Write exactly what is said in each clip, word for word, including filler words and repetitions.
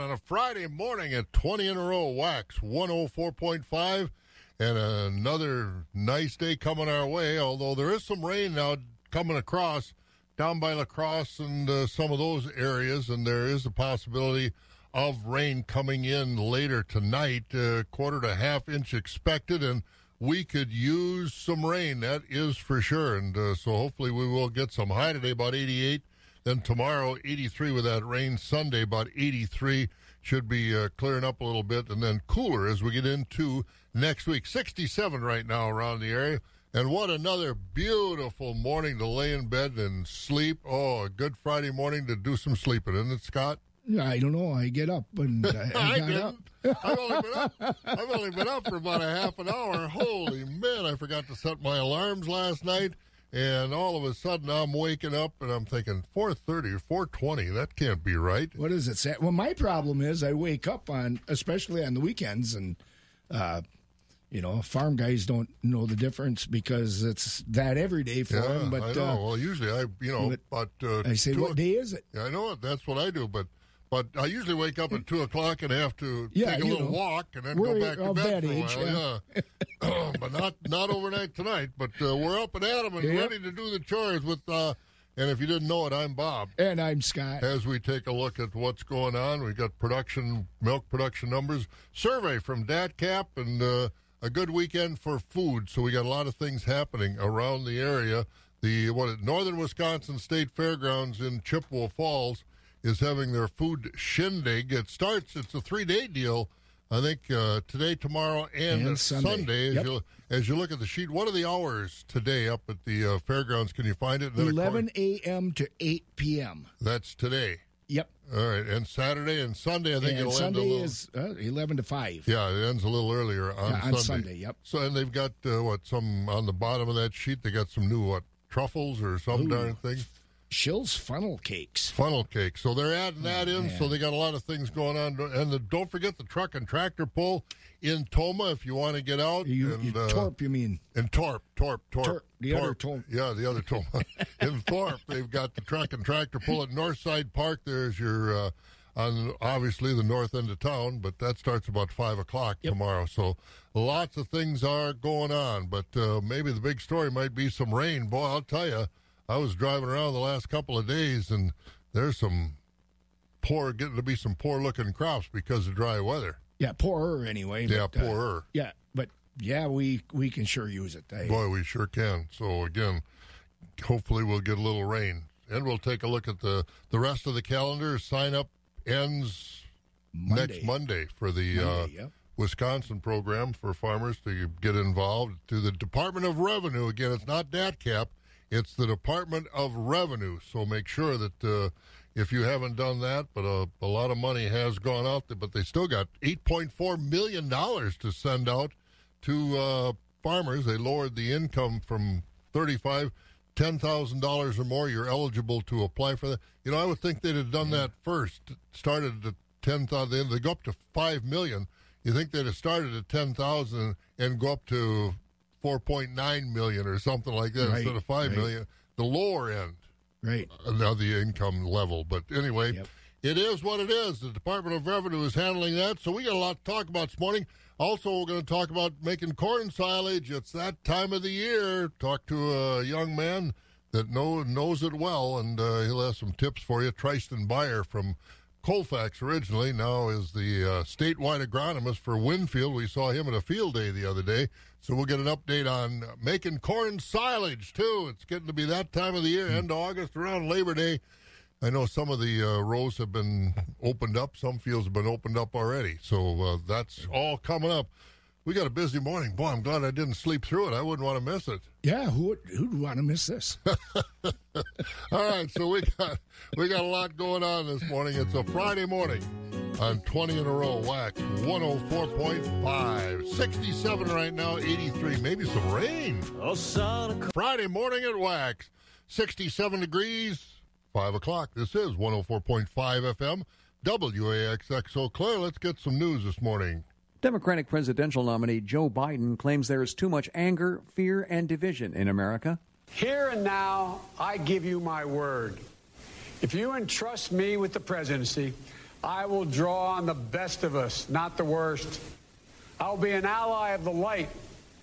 On a Friday morning at twenty in a row, Wax one oh four point five, and another nice day coming our way, although there is some rain now coming across down by La Crosse and uh, some of those areas, and there is a possibility of rain coming in later tonight, a uh, quarter to half inch expected, and we could use some rain, that is for sure, and uh, so hopefully we will get some. High today, about eighty-eight. Then tomorrow, eighty-three with that rain. Sunday, about eighty-three. Should be uh, clearing up a little bit, and then cooler as we get into next week. sixty-seven right now around the area. And what another beautiful morning to lay in bed and sleep. Oh, a good Friday morning to do some sleeping, isn't it, Scott? I don't know. I get up. and I, I, I didn't. Up. I've, only been up. I've only been up for about a half an hour. Holy man, I forgot to set my alarms last night. And all of a sudden, I'm waking up, and I'm thinking, four thirty, four twenty, that can't be right. What is it, Sam? Well, my problem is I wake up on, especially on the weekends, and, uh, you know, farm guys don't know the difference because it's that every day for yeah, them. But, I know. Uh, well, usually I, you know, but... Uh, I say, what o- day is it? Yeah, I know it. That's what I do, but... But I usually wake up at two o'clock and have to yeah, take a little know, walk and then go back to bed for a age, while. Yeah. Yeah. But not, not overnight tonight. But uh, we're up and at 'em and yep. ready to do the chores. With. Uh, and if you didn't know it, I'm Bob. And I'm Scott. As we take a look at what's going on, we've got production, milk production numbers, survey from DATCAP, and uh, a good weekend for food. So we got a lot of things happening around the area. The what Northern Wisconsin State Fairgrounds in Chippewa Falls is having their food shindig. It starts, it's a three-day deal, I think, uh, today, tomorrow, and, and Sunday. Sunday as, yep. you, as you look at the sheet, what are the hours today up at the uh, fairgrounds? Can you find it? eleven a.m. to eight p.m. That's today. Yep. All right, and Saturday and Sunday, I think and it'll Sunday end a little... Sunday is uh, eleven to five. Yeah, it ends a little earlier on yeah, Sunday. On Sunday, yep. So, and they've got, uh, what, some on the bottom of that sheet, they got some new, what, truffles or some Ooh. darn thing? Shill's funnel cakes. Funnel cakes. So they're adding that in, yeah. so they got a lot of things going on. And the, don't forget the truck and tractor pull in Toma if you want to get out. You, and, you uh, Thorp, you mean? In Thorp, Thorp, Thorp. Thorp the Thorp. other Toma. Yeah, the other Toma. In Thorp, they've got the truck and tractor pull at Northside Park. There's your, uh, on obviously, the north end of town, but that starts about five o'clock yep. tomorrow. So lots of things are going on, but uh, maybe the big story might be some rain. Boy, I'll tell you. I was driving around the last couple of days, and there's some poor, getting to be some poor-looking crops because of dry weather. Yeah, poorer anyway. Yeah, but, poorer. Uh, yeah, but, yeah, we, we can sure use it. I, Boy, we sure can. So, again, hopefully we'll get a little rain. And we'll take a look at the, the rest of the calendar. Sign-up ends Monday. next Monday for the Monday, uh, yeah. Wisconsin program for farmers to get involved. To the Department of Revenue, again, it's not DATCAP. It's the Department of Revenue, so make sure that uh, if you haven't done that, but a, a lot of money has gone out there, but they still got eight point four million dollars to send out to uh, farmers. They lowered the income from thirty-five thousand dollars, ten thousand dollars or more. You're eligible to apply for that. You know, I would think they'd have done that first, started at ten thousand dollars. They go up to five million dollars. You think they'd have started at ten thousand dollars and go up to four point nine million or something like that right, instead of five right. million, the lower end right. of the income level. But anyway, yep. it is what it is. The Department of Revenue is handling that. So we got a lot to talk about this morning. Also, we're going to talk about making corn silage. It's that time of the year. Talk to a young man that know, knows it well, and uh, he'll have some tips for you. Tristan Beyer from Colfax originally, now is the uh, statewide agronomist for Winfield. We saw him at a field day the other day, so we'll get an update on making corn silage, too. It's getting to be that time of the year, end of August, around Labor Day. I know some of the uh, rows have been opened up. Some fields have been opened up already, so uh, that's all coming up. We got a busy morning. Boy, I'm glad I didn't sleep through it. I wouldn't want to miss it. Yeah, who would, who'd want to miss this? All right, so we got we got a lot going on this morning. It's a Friday morning on twenty in a row. Wax one oh four point five. sixty-seven right now, eighty-three. Maybe some rain. Oh, son. Friday morning at Wax. sixty-seven degrees, five o'clock. This is one oh four point five F M. W A X X Eau Claire. Let's get some news this morning. Democratic presidential nominee Joe Biden claims there is too much anger, fear, and division in America. Here and now, I give you my word. If you entrust me with the presidency, I will draw on the best of us, not the worst. I'll be an ally of the light,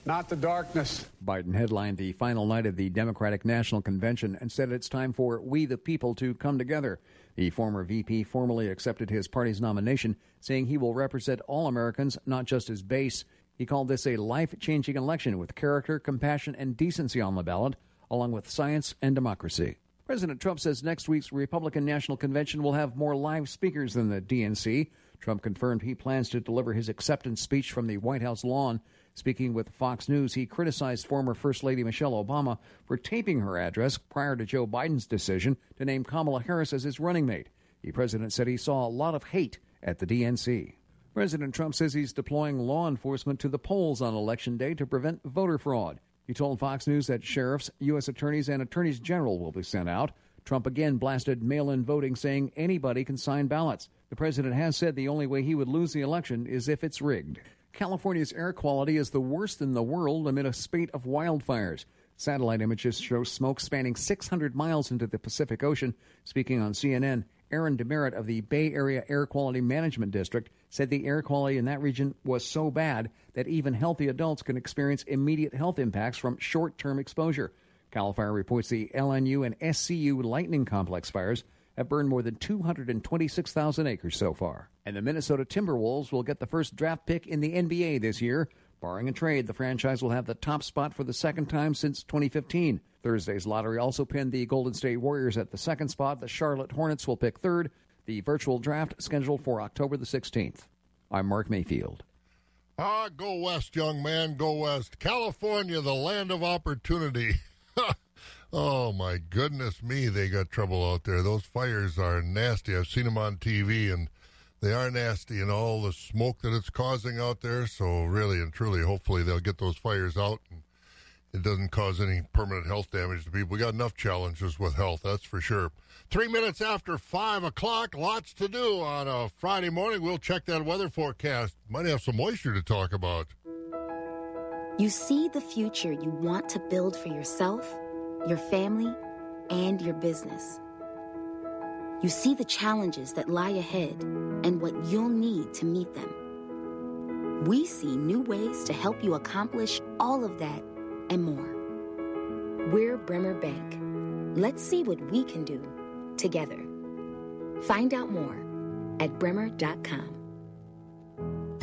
not the darkness. Biden headlined the final night of the Democratic National Convention and said it's time for we the people to come together. The former V P formally accepted his party's nomination, saying he will represent all Americans, not just his base. He called this a life-changing election with character, compassion, and decency on the ballot, along with science and democracy. President Trump says next week's Republican National Convention will have more live speakers than the D N C. Trump confirmed he plans to deliver his acceptance speech from the White House lawn. Speaking with Fox News, he criticized former First Lady Michelle Obama for taping her address prior to Joe Biden's decision to name Kamala Harris as his running mate. The president said he saw a lot of hate at the D N C. President Trump says he's deploying law enforcement to the polls on Election Day to prevent voter fraud. He told Fox News that sheriffs, U S attorneys, and attorneys general will be sent out. Trump again blasted mail-in voting, saying anybody can sign ballots. The president has said the only way he would lose the election is if it's rigged. California's air quality is the worst in the world amid a spate of wildfires. Satellite images show smoke spanning six hundred miles into the Pacific Ocean. Speaking on C N N, Aaron Demerit of the Bay Area Air Quality Management District said the air quality in that region was so bad that even healthy adults can experience immediate health impacts from short-term exposure. CalFire reports the L N U and S C U lightning complex fires have burned more than two hundred twenty-six thousand acres so far. And the Minnesota Timberwolves will get the first draft pick in the N B A this year. Barring a trade, the franchise will have the top spot for the second time since twenty fifteen. Thursday's lottery also pinned the Golden State Warriors at the second spot. The Charlotte Hornets will pick third. The virtual draft scheduled for October the sixteenth. I'm Mark Mayfield. Ah, go west, young man, go west. California, the land of opportunity. Oh, my goodness me, they got trouble out there. Those fires are nasty. I've seen them on T V, and they are nasty, and all the smoke that it's causing out there. So really and truly, hopefully they'll get those fires out, and it doesn't cause any permanent health damage to people. We got enough challenges with health, that's for sure. Three minutes after five o'clock, lots to do on a Friday morning. We'll check that weather forecast. Might have some moisture to talk about. You see the future you want to build for yourself, your family, and your business. You see the challenges that lie ahead and what you'll need to meet them. We see new ways to help you accomplish all of that and more. We're Bremer Bank. Let's see what we can do together. Find out more at bremer dot com.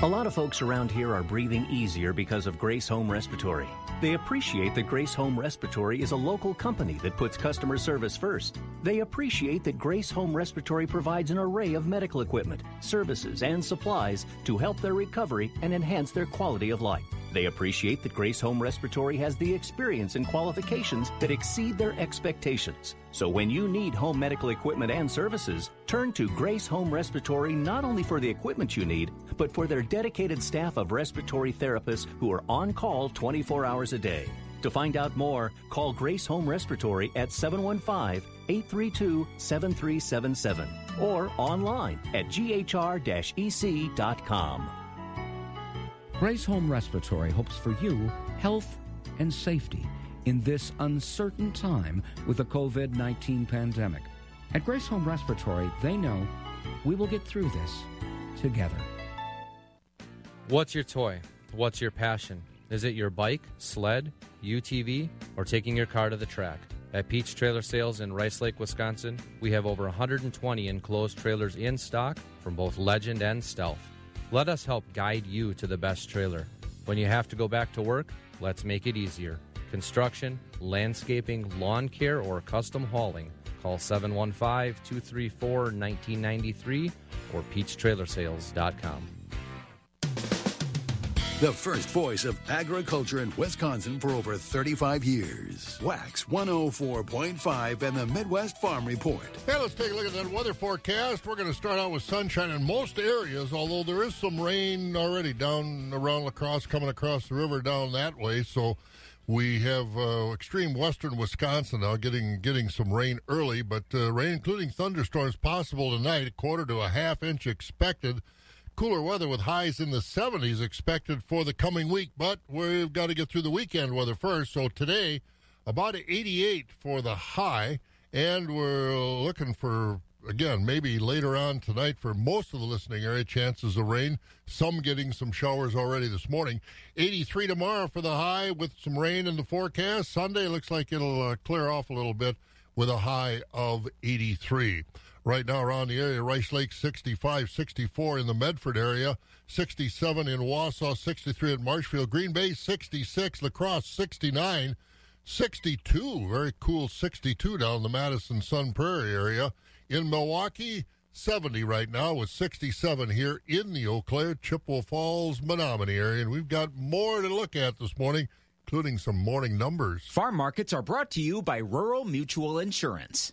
A lot of folks around here are breathing easier because of Grace Home Respiratory. They appreciate that Grace Home Respiratory is a local company that puts customer service first. They appreciate that Grace Home Respiratory provides an array of medical equipment, services, and supplies to help their recovery and enhance their quality of life. They appreciate that Grace Home Respiratory has the experience and qualifications that exceed their expectations. So when you need home medical equipment and services, turn to Grace Home Respiratory not only for the equipment you need, but for their dedicated staff of respiratory therapists who are on call twenty-four hours a day. To find out more, call Grace Home Respiratory at seven one five, eight three two, seven three seven seven or online at g h r dash e c dot com. Grace Home Respiratory hopes for you health and safety in this uncertain time with the covid nineteen pandemic. At Grace Home Respiratory, they know we will get through this together. What's your toy? What's your passion? Is it your bike, sled, U T V, or taking your car to the track? At Peach Trailer Sales in Rice Lake, Wisconsin, we have over one hundred twenty enclosed trailers in stock from both Legend and Stealth. Let us help guide you to the best trailer. When you have to go back to work, let's make it easier. Construction, landscaping, lawn care, or custom hauling. Call seven one five, two three four, one nine nine three or peach trailer sales dot com. The first voice of agriculture in Wisconsin for over thirty-five years. Wax one oh four point five and the Midwest Farm Report. Hey, let's take a look at that weather forecast. We're going to start out with sunshine in most areas, although there is some rain already down around La Crosse, coming across the river down that way. So we have uh, extreme western Wisconsin now getting getting some rain early, but uh, rain, including thunderstorms, possible tonight, a quarter to a half inch expected. Cooler weather with highs in the seventies expected for the coming week, but we've got to get through the weekend weather first. So today, about eighty-eight for the high, and we're looking for again, maybe later on tonight for most of the listening area, chances of rain, some getting some showers already this morning. eighty-three tomorrow for the high with some rain in the forecast. Sunday looks like it'll uh, clear off a little bit with a high of eighty-three. Right now around the area, Rice Lake sixty-five, sixty-four in the Medford area, sixty-seven in Wausau, sixty-three at Marshfield, Green Bay sixty-six, La Crosse sixty-nine, sixty-two, very cool sixty-two down in the Madison Sun Prairie area. In Milwaukee, seventy right now with sixty-seven here in the Eau Claire, Chippewa Falls, Menominee area. And we've got more to look at this morning, including some morning numbers. Farm markets are brought to you by Rural Mutual Insurance.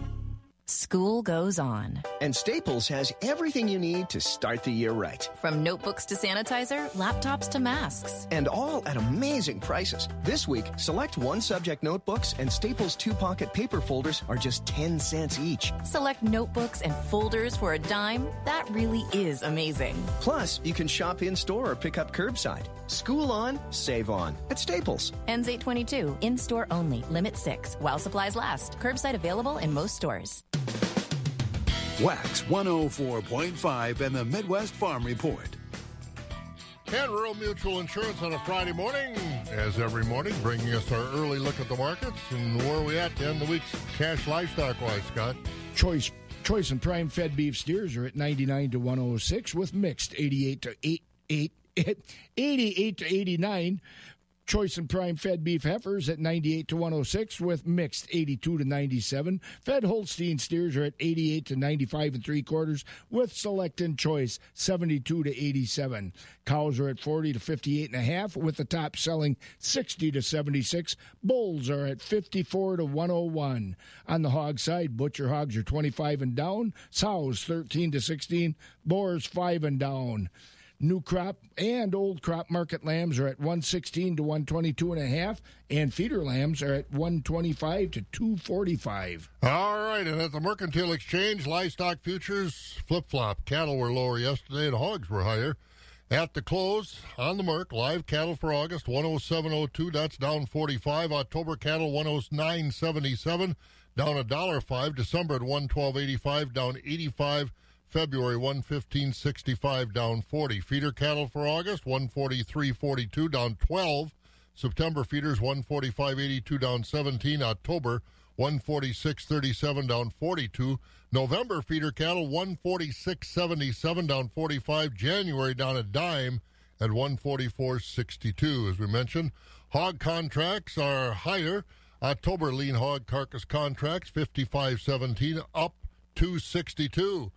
School goes on. And Staples has everything you need to start the year right. From notebooks to sanitizer, laptops to masks. And all at amazing prices. This week, select one subject notebooks and Staples two-pocket paper folders are just ten cents each. Select notebooks and folders for a dime. That really is amazing. Plus, you can shop in-store or pick up curbside. School on, save on at Staples. Ends eight twenty-two. In-store only. Limit six. While supplies last. Curbside available in most stores. Wax one oh four point five and the Midwest Farm Report. And Rural Mutual Insurance on a Friday morning, as every morning, bringing us our early look at the markets and where are we at to end the week's cash livestock-wise, Scott. Choice choice and prime-fed beef steers are at ninety-nine to one oh six with mixed eighty-eight to eighty-eight, eighty-eight to eighty-nine. Choice and prime fed beef heifers at ninety-eight to one oh six with mixed eighty-two to ninety-seven. Fed Holstein steers are at eighty-eight to ninety-five and three quarters with select and choice seventy-two to eighty-seven. Cows are at forty to fifty-eight and a half with the top selling sixty to seventy-six. Bulls are at fifty-four to one oh one. On the hog side, butcher hogs are twenty-five and down. Sows thirteen to sixteen. Boars five and down. New crop and old crop market lambs are at one sixteen to one twenty-two and a half, and feeder lambs are at one twenty-five to two forty-five. All right, and at the Mercantile Exchange, livestock futures flip-flop. Cattle were lower yesterday and hogs were higher. At the close, on the Merc, live cattle for August, one oh seven oh two, that's down forty-five. October cattle, one oh nine seventy-seven, down one dollar and five cents. December at one twelve eighty-five, down eighty-five. February one fifteen sixty-five, down forty. Feeder cattle for August one forty-three forty-two, down twelve. September feeders one forty-five eighty-two, down seventeen. October one forty-six thirty-seven, down forty-two. November feeder cattle one forty-six seventy-seven, down forty-five. January down a dime at one forty-four sixty-two. As we mentioned, hog contracts are higher. October lean hog carcass contracts fifty-five seventeen, up two sixty-two.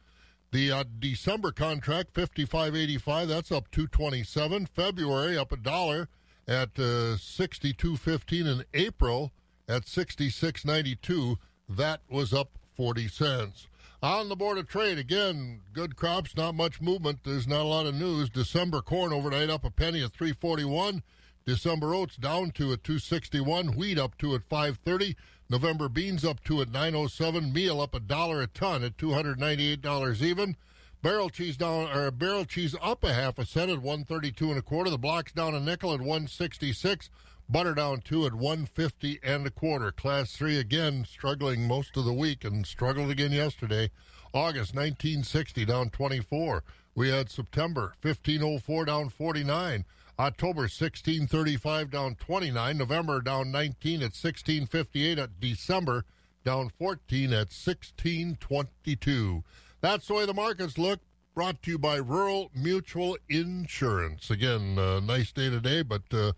The uh, December contract, fifty-five eighty-five, that's up two twenty-seven. February up a dollar at uh, sixty-two fifteen, and April at sixty-six ninety-two. That was up forty cents. On the Board of Trade, again, good crops, not much movement. There's not a lot of news. December corn overnight up a penny at three forty-one. December oats down two at two sixty-one. Wheat up two at five thirty. November beans up two at nine oh seven. Meal up a dollar a ton at two hundred ninety-eight dollars even. Barrel cheese down, or barrel cheese up a half a cent at one thirty-two and a quarter. The blocks down a nickel at one sixty-six. Butter down two at one fifty and a quarter. Class three again struggling most of the week and struggled again yesterday. August nineteen sixty down twenty-four. We had September fifteen oh four down forty-nine. October sixteen thirty-five down twenty-nine, November down nineteen at sixteen fifty-eight, at December down fourteen at sixteen twenty-two. That's the way the markets look, brought to you by Rural Mutual Insurance. Again, a nice day today, but uh,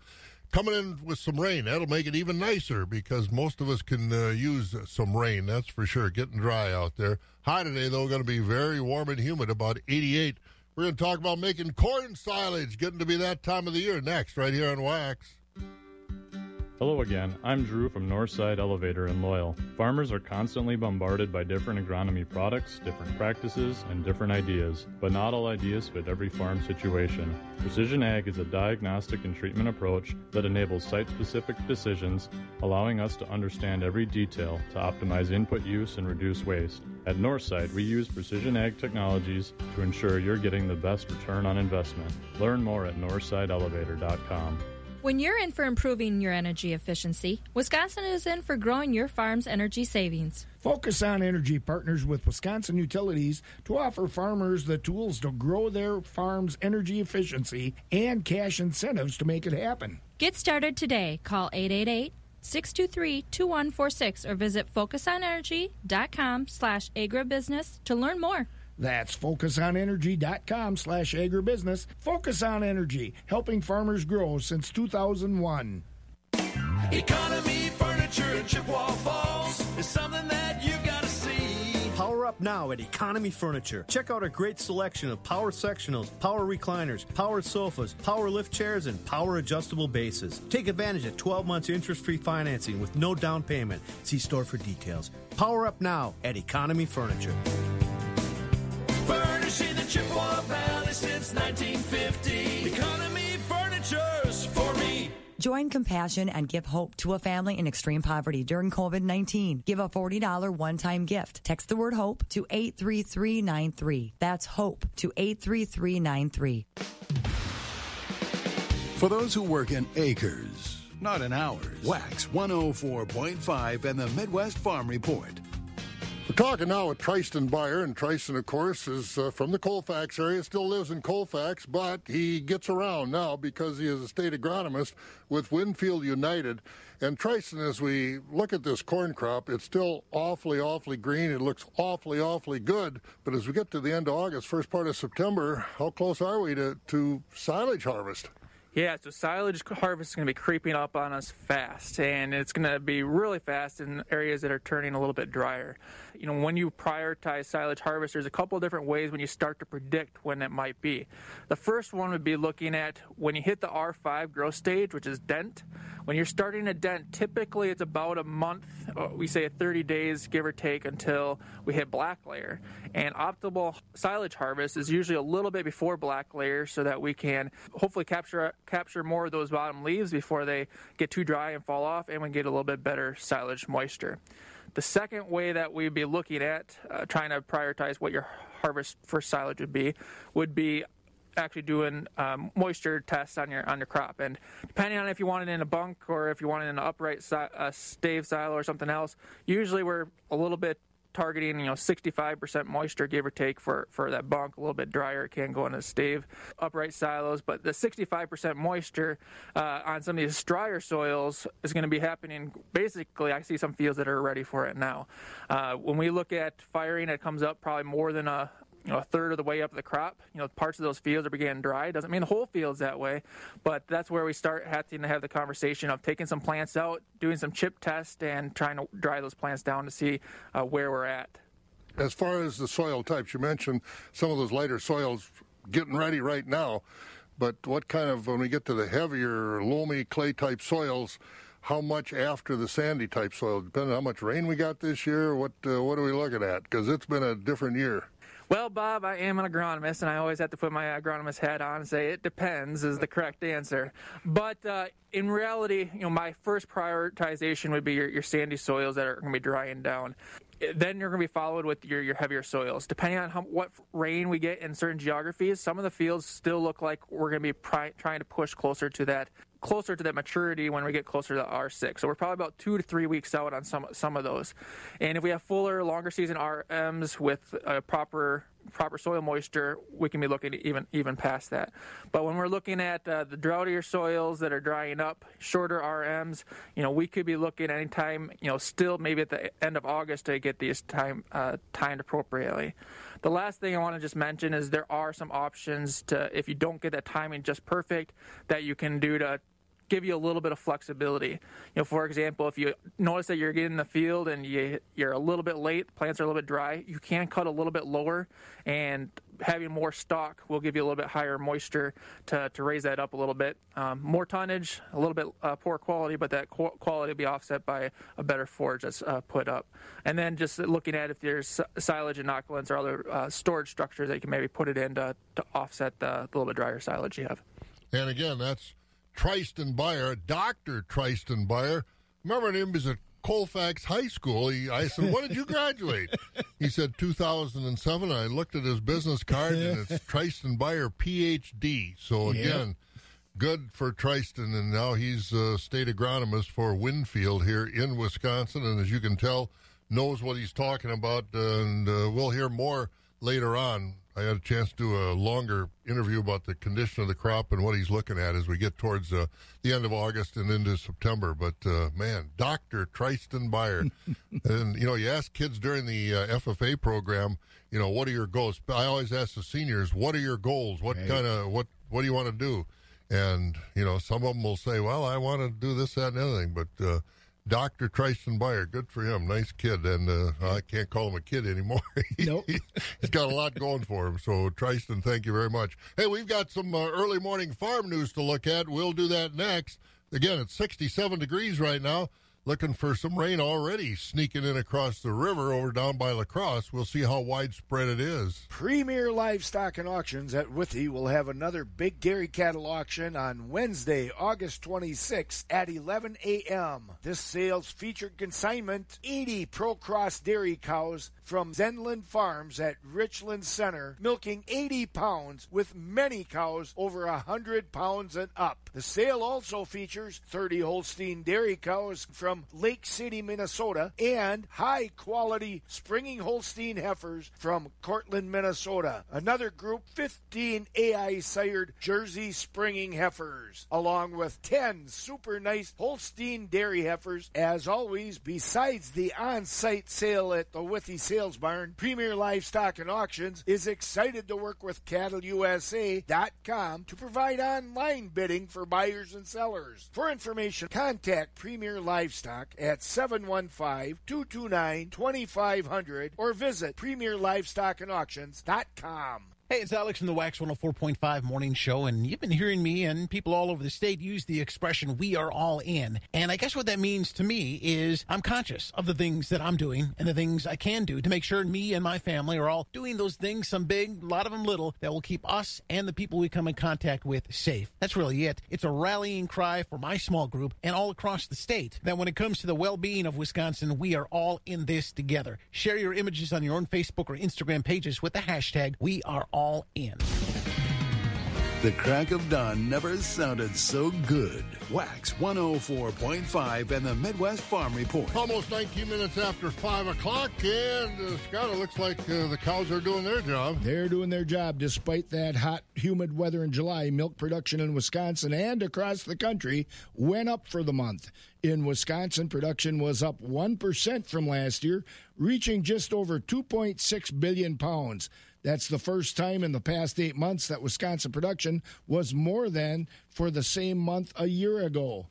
coming in with some rain, that'll make it even nicer because most of us can uh, use some rain, that's for sure, getting dry out there. High today, though, going to be very warm and humid, about eighty-eight. We're going to talk about making corn silage, getting to be that time of the year next, right here on Wax. Hello again, I'm Drew from Northside Elevator in Loyal. Farmers are constantly bombarded by different agronomy products, different practices, and different ideas, but not all ideas fit every farm situation. Precision Ag is a diagnostic and treatment approach that enables site-specific decisions, allowing us to understand every detail to optimize input use and reduce waste. At Northside, we use Precision Ag technologies to ensure you're getting the best return on investment. Learn more at northside elevator dot com. When you're in for improving your energy efficiency, Wisconsin is in for growing your farm's energy savings. Focus on Energy partners with Wisconsin Utilities to offer farmers the tools to grow their farm's energy efficiency and cash incentives to make it happen. Get started today. Call eight eight eight, six two three, two one four six or visit focusonenergy.com slash agribusiness to learn more. That's focusonenergy.com slash agribusiness. Focus on Energy, helping farmers grow since two thousand one. Economy Furniture in Chippewa Falls is something that you've got to see. Power up now at Economy Furniture. Check out a great selection of power sectionals, power recliners, power sofas, power lift chairs, and power adjustable bases. Take advantage of twelve months interest-free financing with no down payment. See store for details. Power up now at Economy Furniture. Furnishing the Chippewa Valley since nineteen fifty. Economy Furniture's for me. Join compassion and give hope to a family in extreme poverty during COVID nineteen. Give a forty dollars one-time gift. Text the word HOPE to eight three three nine three. That's HOPE to eight three three nine three. For those who work in acres, not in hours, Wax one oh four point five and the Midwest Farm Report. We're talking now with Tristan Beyer, and Tristan, of course, is uh, from the Colfax area, still lives in Colfax, but he gets around now because he is a state agronomist with Winfield United. And Tristan, as we look at this corn crop, it's still awfully, awfully green. It looks awfully, awfully good. But as we get to the end of August, first part of September, how close are we to, to silage harvest? Yeah, so silage harvest is going to be creeping up on us fast, and it's going to be really fast in areas that are turning a little bit drier. You know, when you prioritize silage harvest, there's a couple of different ways when you start to predict when it might be. The first one would be looking at when you hit the R five growth stage, which is dent. When you're starting a dent, typically it's about a month, we say thirty days, give or take, until we hit black layer. And optimal silage harvest is usually a little bit before black layer so that we can hopefully capture capture more of those bottom leaves before they get too dry and fall off, and we get a little bit better silage moisture. The second way that we'd be looking at uh, trying to prioritize what your harvest for silage would be would be actually doing um, moisture tests on your on your crop, and depending on if you want it in a bunk or if you want it in an upright si- uh, stave silo or something else, usually we're a little bit targeting, you know, sixty-five percent moisture, give or take, for, for that bunk. A little bit drier, it can go in a stave, upright silos. But the sixty-five percent moisture uh, on some of these drier soils is going to be happening. Basically, I see some fields that are ready for it now. Uh, when we look at firing, it comes up probably more than a You know, a third of the way up the crop. You know, parts of those fields are beginning dry. Doesn't mean the whole field's that way, but that's where we start having to have the conversation of taking some plants out, doing some chip test, and trying to dry those plants down to see uh, where we're at. As far as the soil types, you mentioned some of those lighter soils getting ready right now, but what kind of, when we get to the heavier, loamy, clay-type soils, how much after the sandy-type soil? Depending on how much rain we got this year, what, uh, what are we looking at? Because it's been a different year. Well, Bob, I am an agronomist, and I always have to put my agronomist hat on and say it depends is the correct answer. But uh, in reality, you know, my first prioritization would be your, your sandy soils that are going to be drying down. Then you're going to be followed with your, your heavier soils. Depending on how, what rain we get in certain geographies, some of the fields still look like we're going to be pri- trying to push closer to that closer to that maturity when we get closer to the R six. So we're probably about two to three weeks out on some some of those. And if we have fuller, longer season R Ms with a proper proper soil moisture, we can be looking even even past that. But when we're looking at uh, the droughtier soils that are drying up, shorter R Ms, you know, we could be looking anytime, you know, still maybe at the end of August to get these time uh, timed appropriately. The last thing I want to just mention is there are some options to, if you don't get that timing just perfect, that you can do to give you a little bit of flexibility. You know, for example, if you notice that you're getting in the field and you, you're a little bit late, plants are a little bit dry, you can cut a little bit lower, and having more stock will give you a little bit higher moisture to, to raise that up a little bit. Um, more tonnage, a little bit uh, poor quality, but that qu- quality will be offset by a better forage that's uh, put up. And then just looking at if there's silage inoculants or other uh, storage structures that you can maybe put it in to, to offset the, the little bit drier silage you have. And again, that's Tristan Beyer, Doctor Tristan Beyer. Remember him as a Colfax High School. He, I said, when did you graduate? He said two thousand seven. I looked at his business card, and it's Tristan Beyer, P H D. So, again, yep. Good for Tristan, and now he's a state agronomist for Winfield here in Wisconsin, and as you can tell, knows what he's talking about, and uh, we'll hear more later on. I had a chance to do a longer interview about the condition of the crop and what he's looking at as we get towards uh, the end of August and into September. But, uh, man, Doctor Tristan Beyer. And, you know, you ask kids during the uh, F F A program, you know, what are your goals? I always ask the seniors, what are your goals? What right. kind of, what, what do you want to do? And, you know, some of them will say, well, I want to do this, that, and everything. But uh, Doctor Tristan Beyer, good for him, nice kid, and uh, I can't call him a kid anymore. Nope. He's got a lot going for him, so Tristan, thank you very much. Hey, we've got some uh, early morning farm news to look at. We'll do that next. Again, it's sixty-seven degrees right now, looking for some rain already sneaking in across the river over down by La Crosse. We'll see how widespread it is. Premier Livestock and Auctions at Withy will have another big dairy cattle auction on Wednesday, August twenty-sixth at eleven a.m. This sale's featured consignment, eighty Procross dairy cows from Zenland Farms at Richland Center, milking eighty pounds with many cows over one hundred pounds and up. The sale also features thirty Holstein dairy cows from Lake City, Minnesota, and high-quality springing Holstein heifers from Cortland, Minnesota. Another group, fifteen A I-sired Jersey springing heifers, along with ten super nice Holstein dairy heifers. As always, besides the on-site sale at the Withy Sales Barn, Premier Livestock and Auctions is excited to work with Cattle U S A dot com to provide online bidding for buyers and sellers. For information, contact Premier Livestock at seven one five, two two nine, two five zero zero or visit Premier Livestock and Auctions dot com. Hey, it's Alex from the Wax one oh four point five Morning Show, and you've been hearing me and people all over the state use the expression, we are all in. And I guess what that means to me is I'm conscious of the things that I'm doing and the things I can do to make sure me and my family are all doing those things, some big, a lot of them little, that will keep us and the people we come in contact with safe. That's really it. It's a rallying cry for my small group and all across the state that when it comes to the well-being of Wisconsin, we are all in this together. Share your images on your own Facebook or Instagram pages with the hashtag, we are all All in. The crack of dawn never sounded so good. Wax one oh four point five and the Midwest Farm Report. Almost nineteen minutes after five o'clock, and uh, Scott, it looks like uh, the cows are doing their job. They're doing their job. Despite that hot, humid weather in July, milk production in Wisconsin and across the country went up for the month. In Wisconsin, production was up one percent from last year, reaching just over two point six billion pounds. That's the first time in the past eight months that Wisconsin production was more than for the same month a year ago.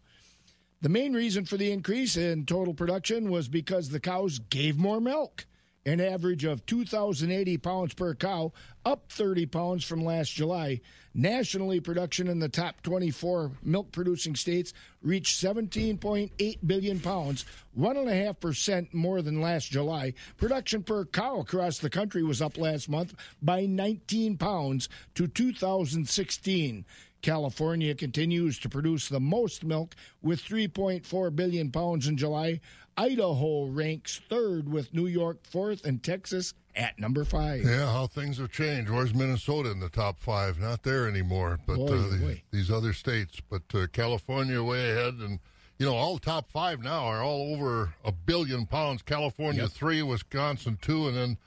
The main reason for the increase in total production was because the cows gave more milk, an average of two thousand eighty pounds per cow, up thirty pounds from last July. Nationally, production in the top twenty-four milk-producing states reached seventeen point eight billion pounds, one point five percent more than last July. Production per cow across the country was up last month by nineteen pounds to two thousand sixteen. California continues to produce the most milk with three point four billion pounds in July. Idaho ranks third with New York fourth and Texas at number five. Yeah, how things have changed. Where's Minnesota in the top five? Not there anymore, but boy, uh, the, these other states. But uh, California way ahead, and, you know, all top five now are all over a billion pounds. California yep. three, Wisconsin two, and then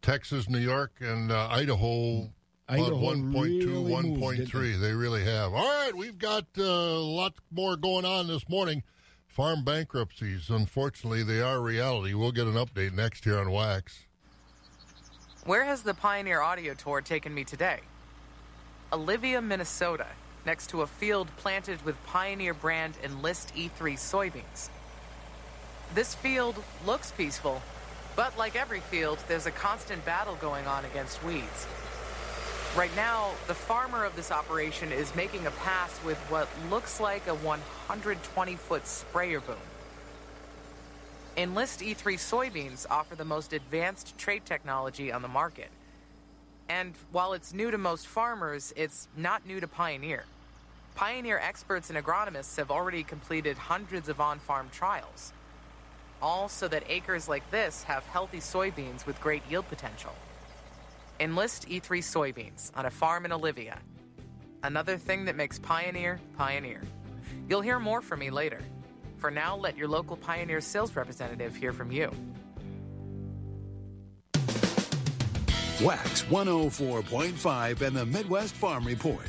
Texas, New York, and uh, Idaho, Idaho about one point two, really one point three. They really have. All right, we've got uh, a lot more going on this morning. Farm bankruptcies, unfortunately, they are reality. We'll get an update next here on Wax. Where has the Pioneer Audio Tour taken me today? Olivia, Minnesota, next to a field planted with Pioneer brand and List E three soybeans. This field looks peaceful, but like every field, there's a constant battle going on against weeds. Right now, the farmer of this operation is making a pass with what looks like a one hundred twenty foot sprayer boom. Enlist E three soybeans offer the most advanced trait technology on the market. And while it's new to most farmers, it's not new to Pioneer. Pioneer experts and agronomists have already completed hundreds of on-farm trials, all so that acres like this have healthy soybeans with great yield potential. Enlist E three soybeans on a farm in Olivia. Another thing that makes Pioneer, Pioneer. You'll hear more from me later. For now, let your local Pioneer sales representative hear from you. Wax one oh four point five and the Midwest Farm Report.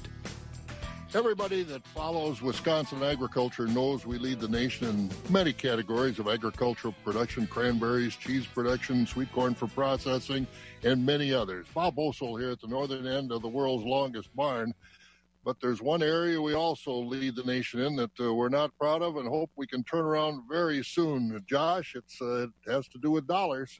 Everybody that follows Wisconsin agriculture knows we lead the nation in many categories of agricultural production: cranberries, cheese production, sweet corn for processing, and many others. Bob Bosel here at the northern end of the world's longest barn. But there's one area we also lead the nation in that uh, we're not proud of and hope we can turn around very soon. Josh, it's, uh, it has to do with dollars.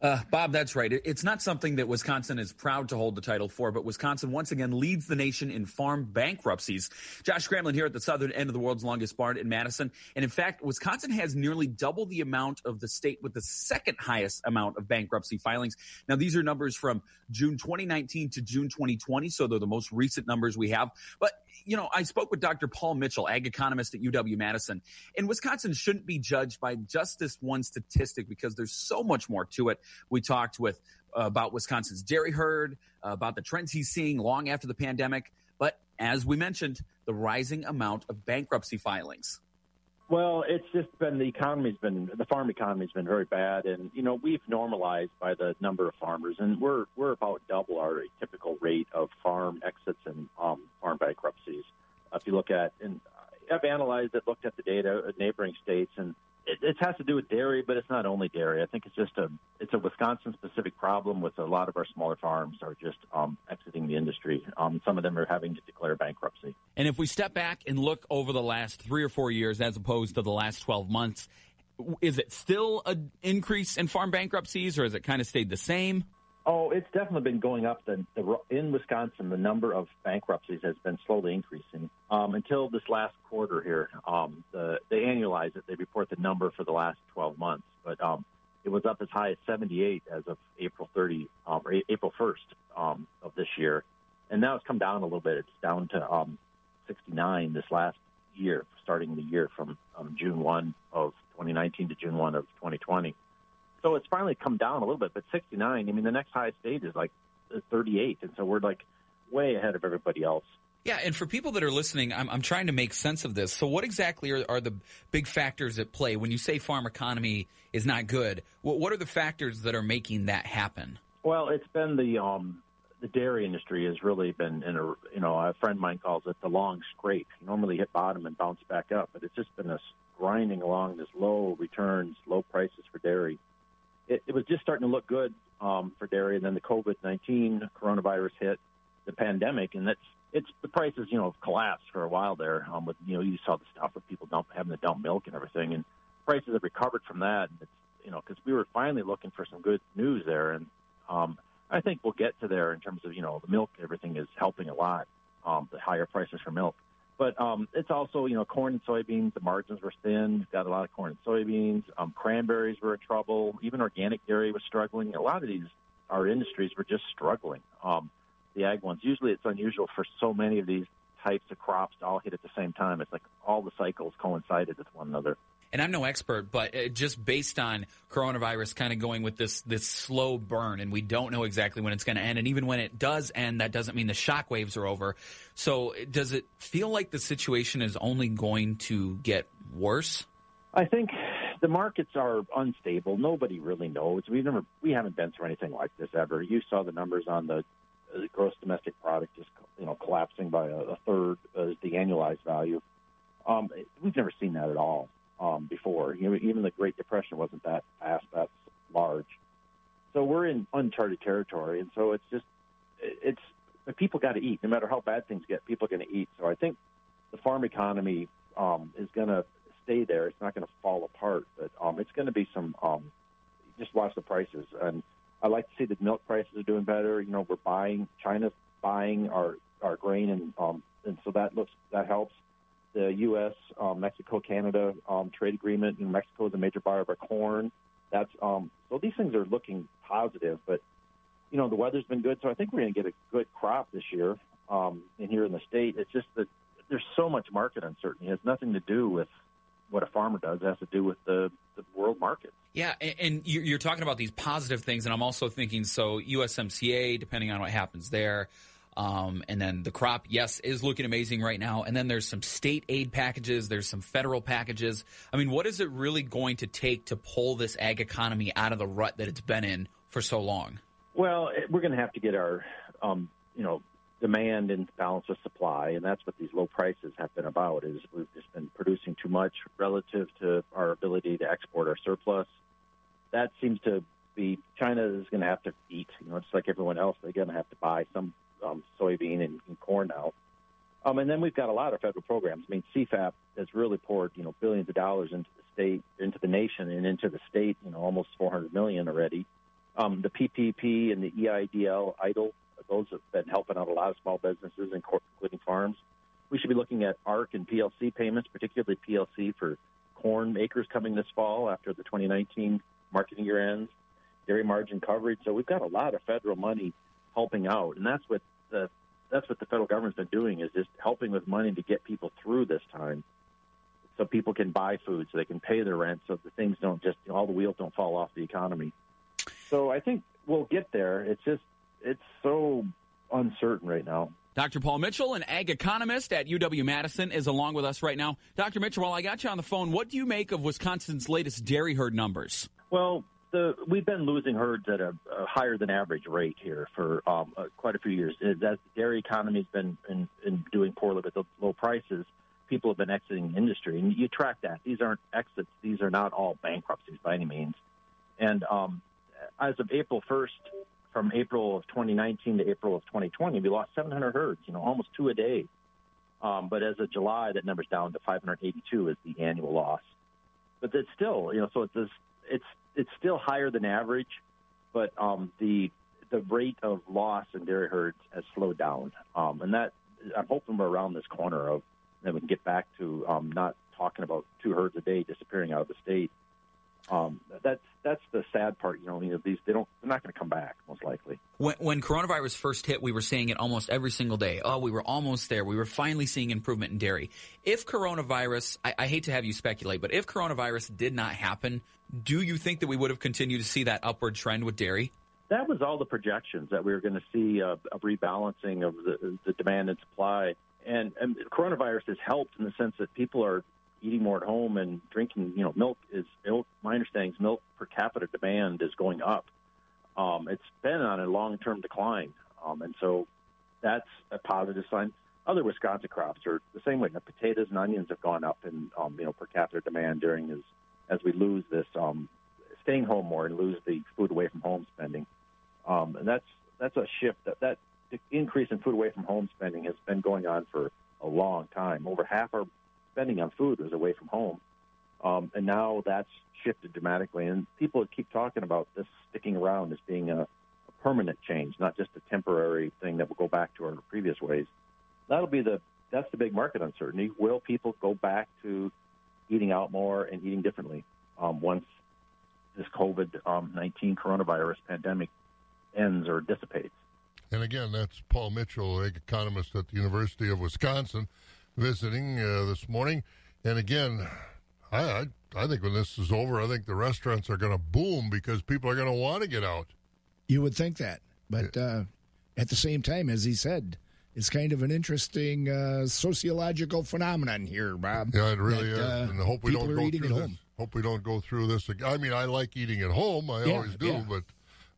Uh, Bob, that's right. It's not something that Wisconsin is proud to hold the title for, but Wisconsin once again leads the nation in farm bankruptcies. Josh Gramlin here at the southern end of the world's longest barn in Madison. And in fact, Wisconsin has nearly double the amount of the state with the second highest amount of bankruptcy filings. Now, these are numbers from June twenty nineteen to June twenty twenty, so they're the most recent numbers we have. But, you know, I spoke with Doctor Paul Mitchell, ag economist at U W Madison, and Wisconsin shouldn't be judged by just this one statistic because there's so much more to it. We talked with uh, about Wisconsin's dairy herd, uh, about the trends he's seeing long after the pandemic, but as we mentioned, the rising amount of bankruptcy filings. Well, it's just been the economy's been the farm economy's been very bad, and you know we've normalized by the number of farmers, and we're we're about double our typical rate of farm exits and um, farm bankruptcies. If you look at, and I've analyzed it, looked at the data at neighboring states, and It, it has to do with dairy, but it's not only dairy. I think it's just a it's a Wisconsin-specific problem with a lot of our smaller farms are just um, exiting the industry. Um, some of them are having to declare bankruptcy. And if we step back and look over the last three or four years as opposed to the last twelve months, is it still an increase in farm bankruptcies or has it kind of stayed the same? Oh, it's definitely been going up. The, the, in Wisconsin, the number of bankruptcies has been slowly increasing um, until this last quarter here. Um, the, they annualize it. They report the number for the last twelve months, but um, it was up as high as seventy-eight as of April thirtieth um, or April first um, of this year, and now it's come down a little bit. It's down to um, sixty-nine this last year, starting the year from um, June first of twenty nineteen to June first of twenty twenty. So it's finally come down a little bit, but sixty-nine, I mean, the next highest state is like thirty-eight, and so we're like way ahead of everybody else. Yeah, and for people that are listening, I'm, I'm trying to make sense of this. So what exactly are, are the big factors at play? When you say farm economy is not good, what, what are the factors that are making that happen? Well, it's been the um, the dairy industry has really been in a, you know, a friend of mine calls it the long scrape. You normally hit bottom and bounce back up, but it's just been this grinding along this low returns, low prices for dairy. It, it was just starting to look good um, for dairy, and then the COVID nineteen coronavirus hit, the pandemic, and that's it's the prices, you know, have collapsed for a while there. Um, with you know, you saw the stuff with people dump, having to dump milk and everything, and prices have recovered from that. And it's, you know, because we were finally looking for some good news there, and um, I think we'll get to there in terms of you know the milk. Everything is helping a lot. Um, the higher prices for milk, but um, it's also you know corn and soybeans. The margins were thin. We've got a lot of corn and soybeans. Um, cranberries were in trouble. Even organic dairy was struggling. A lot of these our industries were just struggling. Um, the ag ones. Usually, it's unusual for so many of these types of crops to all hit at the same time. It's like all the cycles coincided with one another. And I'm no expert, but just based on coronavirus kind of going with this this slow burn, and we don't know exactly when it's going to end. And even when it does end, that doesn't mean the shockwaves are over. So does it feel like the situation is only going to get worse? I think the markets are unstable. Nobody really knows. We've never, we haven't been through anything like this ever. You saw the numbers on the gross domestic product just you know collapsing by a, a third as the annualized value. Um, we've never seen that at all. Um, before. You know, even the Great Depression wasn't that fast, that's large. So we're in uncharted territory, and so it's just, it's But people got to eat. No matter how bad things get, people are going to eat. So I think the farm economy um, is going to stay there. It's not going to fall apart, but um, it's going to be some um, – just watch the prices. And I like to see that milk prices are doing better. You know, we're buying – China's buying our, our grain, and um, and so that looks that helps. The U S, um, Mexico, Canada um, trade agreement, and Mexico is a major buyer of our corn. That's um, so these things are looking positive, but you know the weather's been good, so I think we're going to get a good crop this year. Um, and here in the state, it's just that there's so much market uncertainty. It has nothing to do with what a farmer does; it has to do with the, the world market. Yeah, and you're talking about these positive things, and I'm also thinking so U S M C A, depending on what happens there. Um, and then the crop, yes, is looking amazing right now. And then there's some state aid packages. There's some federal packages. I mean, what is it really going to take to pull this ag economy out of the rut that it's been in for so long? Well, we're going to have to get our, um, you know, demand in balance with supply. And that's what these low prices have been about, is we've just been producing too much relative to our ability to export our surplus. That seems to be China is going to have to eat. You know, just like everyone else, they're going to have to buy some Um, soybean and, and corn now. Um, and then we've got a lot of federal programs. I mean, C FAP has really poured, you know, billions of dollars into the state, into the nation, and into the state, you know, almost four hundred million dollars already. Um, the P P P and the E I D L, EIDL, those have been helping out a lot of small businesses, including farms. We should be looking at A R C and P L C payments, particularly P L C for corn acres coming this fall after the twenty nineteen marketing year ends, dairy margin coverage. So we've got a lot of federal money helping out, and that's what the that's what the federal government's been doing, is just helping with money to get people through this time, so people can buy food, so they can pay their rent, so the things don't just all the wheels don't fall off the economy. So I think we'll get there. It's just it's so uncertain right now. Doctor Paul Mitchell, an ag economist at U W Madison, is along with us right now. Doctor Mitchell, while I got you on the phone, what do you make of Wisconsin's latest dairy herd numbers? Well, The, we've been losing herds at a, a higher than average rate here for um, uh, quite a few years. As the dairy economy has been in, in doing poorly with the low prices, people have been exiting the industry, and you track that. These aren't exits; these are not all bankruptcies by any means. And um, as of April first, from April of twenty nineteen to April of twenty twenty, we lost seven hundred herds, you know, almost two a day. Um, but as of July, that number's down to five hundred eighty-two is the annual loss. But that's still, you know, so it's this, it's it's still higher than average, but um, the the rate of loss in dairy herds has slowed down, um, and that I'm hoping we're around this corner of that we can get back to um, not talking about two herds a day disappearing out of the state. Um, that's that's the sad part, you know. You know these they don't they're not going to come back most likely. When, when coronavirus first hit, we were seeing it almost every single day. Oh, we were almost there. We were finally seeing improvement in dairy. If coronavirus, I, I hate to have you speculate, but if coronavirus did not happen, do you think that we would have continued to see that upward trend with dairy? That was all the projections, that we were going to see a, a rebalancing of the, the demand and supply. And, and coronavirus has helped in the sense that people are eating more at home and drinking, you know, milk is, milk, my understanding is milk per capita demand is going up. Um, it's been on a long-term decline, um, and so that's a positive sign. Other Wisconsin crops are the same way. Now, potatoes and onions have gone up in, um, you know, per capita demand during as, as we lose this, um, staying home more and lose the food away from home spending. Um, and that's that's a shift. That, that increase in food away from home spending has been going on for a long time. Over half our spending on food was away from home, um, and now that's shifted dramatically. And people keep talking about this sticking around as being a, a permanent change, not just a temporary thing that will go back to our previous ways. That'll be the that's the big market uncertainty. Will people go back to eating out more and eating differently um, once this COVID nineteen um, coronavirus pandemic ends or dissipates? And again, that's Paul Mitchell, ag economist at the University of Wisconsin, visiting uh, this morning. And again, I, I I think when this is over, I think the restaurants are going to boom because people are going to want to get out. You would think that, but uh, at the same time, as he said, it's kind of an interesting uh, sociological phenomenon here, Bob. Yeah, it really that, is. Uh, and I hope we don't go through this. Hope we don't go through this again. I mean, I like eating at home. I yeah, always do, yeah. but.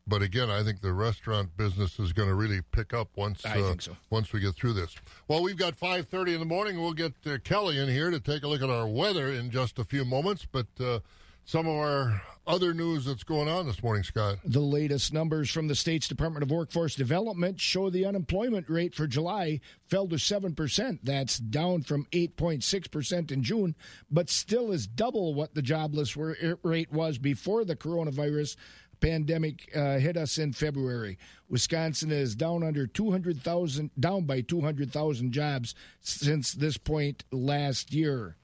But again, I think the restaurant business is going to really pick up once I uh, think so. once we get through this. Well, we've got five thirty in the morning. We'll get uh, Kelly in here to take a look at our weather in just a few moments. But uh, some of our Other news that's going on this morning, Scott. The latest numbers from the state's Department of Workforce Development show the unemployment rate for July fell to seven percent. That's down from eight point six percent in June, but still is double what the jobless rate was before the coronavirus pandemic uh, hit us in February. Wisconsin is down under two hundred thousand, down by two hundred thousand jobs since this point last year.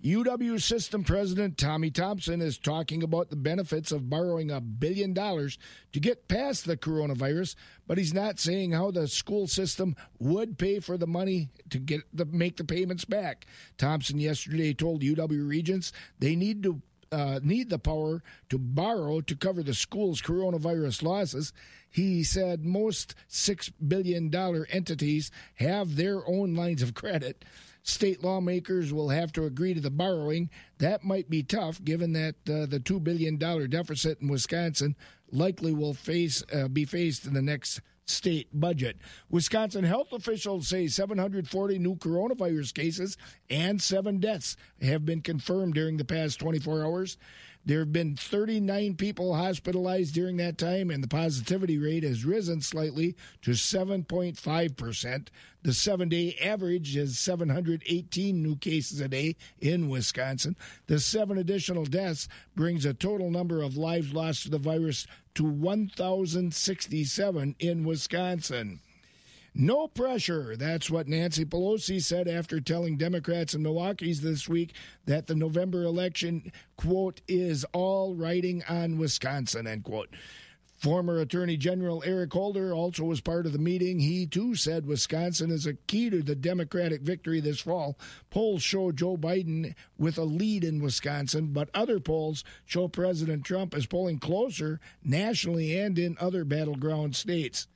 U W System President Tommy Thompson is talking about the benefits of borrowing a billion dollars to get past the coronavirus, but he's not saying how the school system would pay for the money to get the, make the payments back. Thompson yesterday told U W Regents they need to uh, need the power to borrow to cover the school's coronavirus losses. He said most six billion dollars entities have their own lines of credit. State lawmakers will have to agree to the borrowing. That might be tough, given that uh, the two billion dollars deficit in Wisconsin likely will face uh, be faced in the next state budget. Wisconsin health officials say seven hundred forty new coronavirus cases and seven deaths have been confirmed during the past twenty-four hours. There have been thirty-nine people hospitalized during that time, and the positivity rate has risen slightly to seven point five percent. The seven-day average is seven hundred eighteen new cases a day in Wisconsin. The seven additional deaths brings a total number of lives lost to the virus to one thousand sixty-seven in Wisconsin. No pressure. That's what Nancy Pelosi said after telling Democrats in Milwaukee this week that the November election, quote, is all riding on Wisconsin, end quote. Former Attorney General Eric Holder also was part of the meeting. He, too, said Wisconsin is a key to the Democratic victory this fall. Polls show Joe Biden with a lead in Wisconsin, but other polls show President Trump is polling closer nationally and in other battleground states.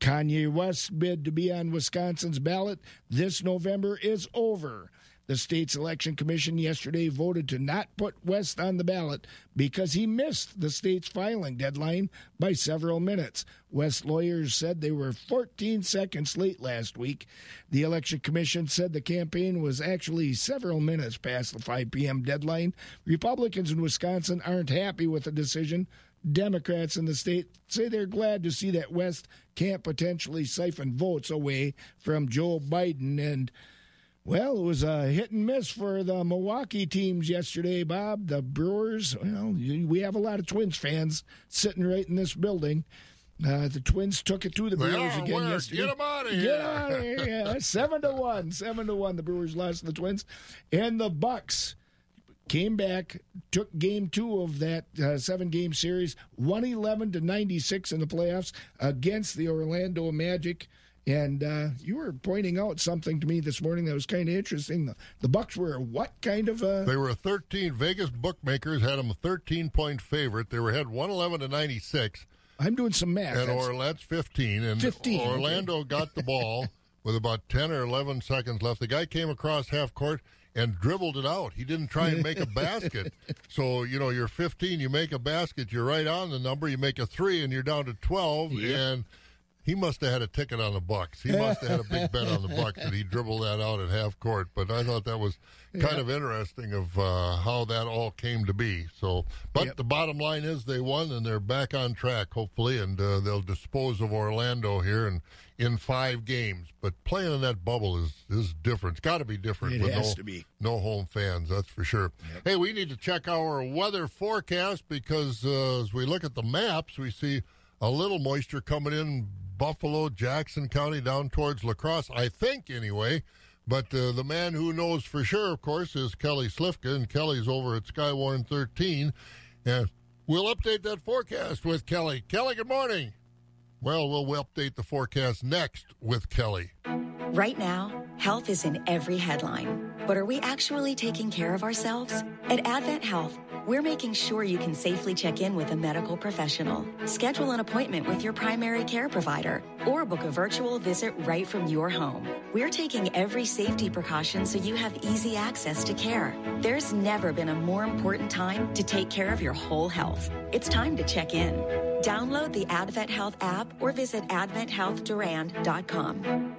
Kanye West's bid to be on Wisconsin's ballot this November is over. The state's election commission yesterday voted to not put West on the ballot because he missed the state's filing deadline by several minutes. West lawyers said they were fourteen seconds late last week. The election commission said the campaign was actually several minutes past the five p.m. deadline. Republicans in Wisconsin aren't happy with the decision. Democrats in the state say they're glad to see that West can't potentially siphon votes away from Joe Biden. And, well, it was a hit and miss for the Milwaukee teams yesterday, Bob. The Brewers, well, we have a lot of Twins fans sitting right in this building. Uh, the Twins took it to the Brewers again work. yesterday. Get them out of here. Get out of here. Yeah. Seven to one. Seven to one. The Brewers lost to the Twins. And the Bucks came back, took game two of that uh, seven-game series, one eleven to ninety-six in the playoffs against the Orlando Magic. And uh, you were pointing out something to me this morning that was kind of interesting. The, the Bucks were what kind of a... They were a thirteen. Vegas bookmakers had them a thirteen-point favorite. They were ahead one eleven to ninety-six. I'm doing some math. And that's, Orla- that's fifteen. And fifteen, Orlando okay. got the ball with about ten or eleven seconds left. The guy came across half court and dribbled it out. He didn't try and make a basket. So, you know, you're fifteen, you make a basket, you're right on the number, you make a three, and you're down to twelve, yep. And he must have had a ticket on the Bucks. He must have had a big bet on the Bucks that he dribbled that out at half court. But I thought that was kind yep. of interesting of uh, how that all came to be. So, But yep. the bottom line is they won, and they're back on track, hopefully, and uh, they'll dispose of Orlando here and in five games. But playing in that bubble is, is different. It's got to be different. It with has no, to be. No home fans, that's for sure. Yep. Hey, we need to check our weather forecast because uh, as we look at the maps, we see a little moisture coming in Buffalo, Jackson County, down towards La Crosse, I think anyway. But uh, the man who knows for sure, of course, is Kelly Slifka, and Kelly's over at Skywarn thirteen. And we'll update that forecast with Kelly. Kelly, good morning. Well, we'll update the forecast next with Kelly. Right now, health is in every headline. But are we actually taking care of ourselves? At Advent Health, we're making sure you can safely check in with a medical professional. Schedule an appointment with your primary care provider or book a virtual visit right from your home. We're taking every safety precaution so you have easy access to care. There's never been a more important time to take care of your whole health. It's time to check in. Download the Advent Health app or visit advent health durand dot com.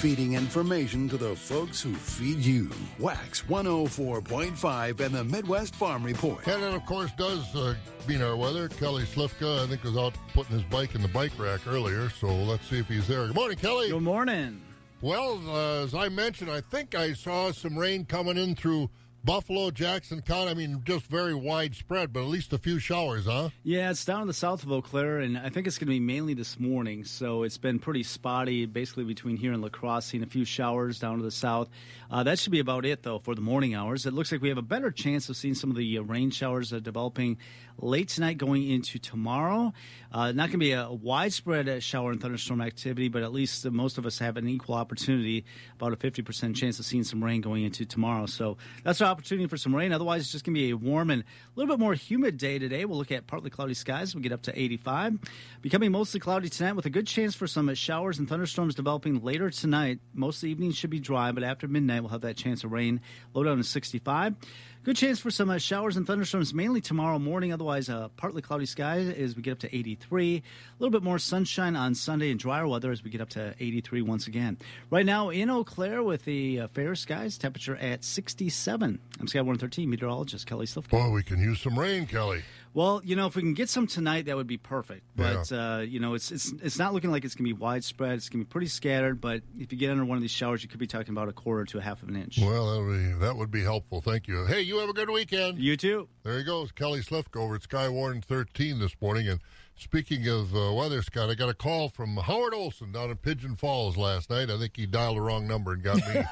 feeding information to the folks who feed you. Wax one oh four point five and the Midwest Farm Report. And it, of course, does uh, mean our weather. Kelly Slifka, I think, was out putting his bike in the bike rack earlier, so let's see if he's there. Good morning, Kelly. Good morning. Well, uh, as I mentioned, I think I saw some rain coming in through Buffalo, Jackson County. I mean, just very widespread, but at least a few showers, huh? Yeah, it's down in the south of Eau Claire, and I think it's going to be mainly this morning. So it's been pretty spotty, basically between here and La Crosse, seeing a few showers down to the south. Uh, that should be about it, though, for the morning hours. It looks like we have a better chance of seeing some of the uh, rain showers that are developing late tonight going into tomorrow. Uh, not going to be a widespread uh, shower and thunderstorm activity, but at least uh, most of us have an equal opportunity, about a fifty percent chance of seeing some rain going into tomorrow. So that's our opportunity for some rain. Otherwise, it's just going to be a warm and a little bit more humid day today. We'll look at partly cloudy skies. We'll get up to eighty-five. Becoming mostly cloudy tonight with a good chance for some showers and thunderstorms developing later tonight. Most of the evening should be dry, but after midnight, we'll have that chance of rain. Low down to sixty-five. Good chance for some uh, showers and thunderstorms mainly tomorrow morning. Otherwise, uh, partly cloudy skies as we get up to eighty-three. A little bit more sunshine on Sunday and drier weather as we get up to eighty-three once again. Right now in Eau Claire with the uh, fair skies, temperature at sixty-seven. I'm Skywarn thirteen meteorologist Kelly Slifka. Boy, we can use some rain, Kelly. Well, you know, if we can get some tonight, that would be perfect. But, yeah. uh, you know, it's it's it's not looking like it's going to be widespread. It's going to be pretty scattered. But if you get under one of these showers, you could be talking about a quarter to a half of an inch. Well, that would be, that would be helpful. Thank you. Hey, you have a good weekend. You too. There he goes. Kelly Slifka over at Skywarn thirteen this morning. And speaking of uh, weather, Scott, I got a call from Howard Olson down in Pigeon Falls last night. I think he dialed the wrong number and got me.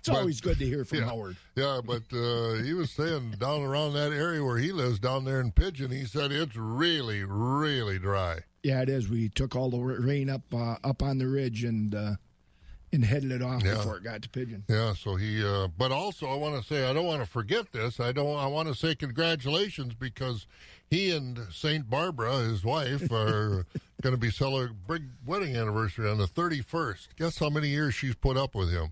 It's but, always good to hear from yeah, Howard. Yeah, but uh, he was saying down around that area where he lives, down there in Pigeon, he said it's really, really dry. Yeah, it is. We took all the rain up uh, up on the ridge and uh, and headed it off yeah. before it got to Pigeon. Yeah. So he. Uh, but also, I want to say I don't want to forget this. I don't. I want to say congratulations because he and Saint Barbara, his wife, are going to be celebrating a big wedding anniversary on the thirty-first. Guess how many years she's put up with him?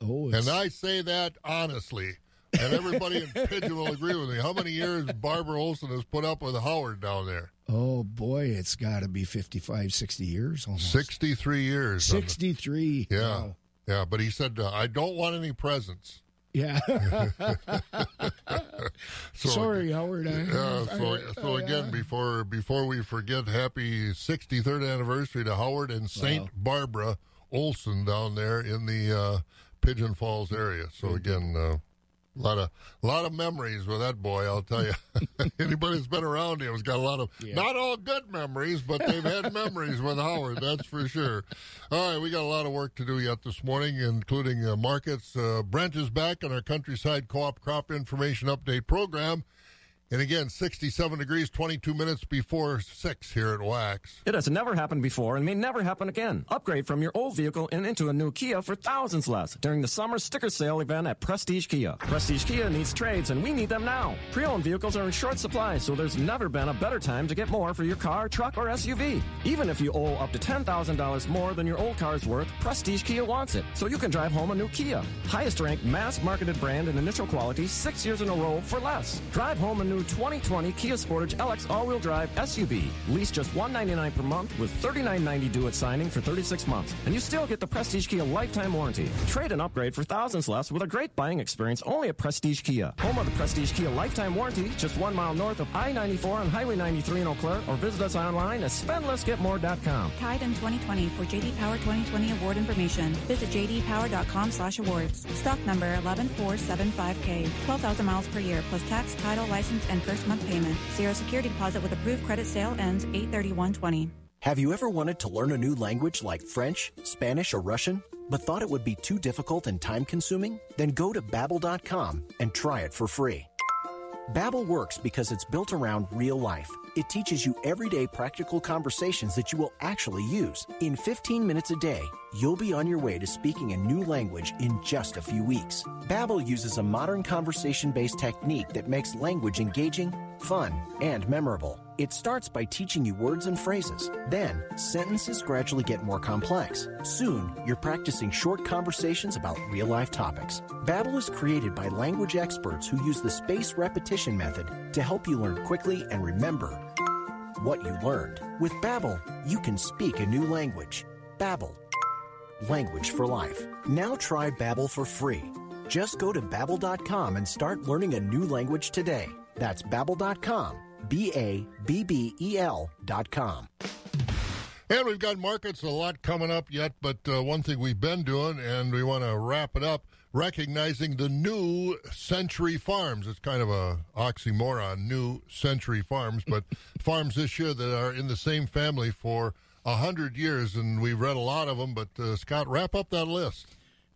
Oh, it's... and I say that honestly. And everybody in Pigeon will agree with me. How many years Barbara Olson has put up with Howard down there? Oh, boy, it's got to be fifty-five, sixty years almost. sixty-three years. sixty-three. Yeah. Wow. Yeah, but he said, uh, I don't want any presents. Yeah. so, Sorry, Howard. I, yeah, so I, so I, again, I, before before we forget, happy sixty-third anniversary to Howard and Saint Wow. Barbara Olson down there in the uh, Pigeon Falls area. So, again... Uh, A lot of a lot of memories with that boy, I'll tell you. Anybody that's been around him has got a lot of, yeah. not all good memories, but they've had memories with Howard, that's for sure. All right, we got a lot of work to do yet this morning, including uh, markets. Uh, Brent is back on our Countryside Co-op Crop Information Update program. And again, sixty-seven degrees, twenty-two minutes before six here at Wax. It has never happened before and may never happen again. Upgrade from your old vehicle and into a new Kia for thousands less during the summer sticker sale event at Prestige Kia. Prestige Kia needs trades, and we need them now. Pre-owned vehicles are in short supply, so there's never been a better time to get more for your car, truck, or S U V. Even if you owe up to ten thousand dollars more than your old car's worth, Prestige Kia wants it, so you can drive home a new Kia. Highest-ranked, mass-marketed brand and initial quality six years in a row for less. Drive home a new twenty twenty Kia Sportage L X all-wheel drive S U V. Lease just one hundred ninety-nine dollars per month with thirty-nine ninety due at signing for thirty-six months. And you still get the Prestige Kia lifetime warranty. Trade and upgrade for thousands less with a great buying experience only at Prestige Kia. Home of the Prestige Kia lifetime warranty, just one mile north of I ninety-four on Highway ninety-three in Eau Claire, or visit us online at spend less get more dot com. Tide in twenty twenty for J D Power twenty twenty award information. Visit j d power dot com slash awards. Stock number one one four seven five K. twelve thousand miles per year plus tax, title, license, and first month payment. Zero security deposit with approved credit. Sale ends eight thirty-one twenty. Have you ever wanted to learn a new language like French, Spanish, or Russian, but thought it would be too difficult and time-consuming? Then go to babbel dot com and try it for free. Babbel works because it's built around real life. It teaches you everyday practical conversations that you will actually use. In fifteen minutes a day, you'll be on your way to speaking a new language in just a few weeks. Babbel uses a modern conversation-based technique that makes language engaging, fun, and memorable. It starts by teaching you words and phrases. Then, sentences gradually get more complex. Soon, you're practicing short conversations about real-life topics. Babbel is created by language experts who use the spaced repetition method to help you learn quickly and remember what you learned. With Babbel, you can speak a new language. Babbel. language for life. Now try Babbel for free. Just go to babbel dot com and start learning a new language today. That's babbel dot com, B A B B E L dot com. And we've got markets, a lot coming up yet, but uh, one thing we've been doing, and we want to wrap it up, recognizing the New Century Farms. It's kind of a oxymoron, New Century Farms, but farms this year that are in the same family for one hundred years, and we've read a lot of them, but uh, Scott, wrap up that list.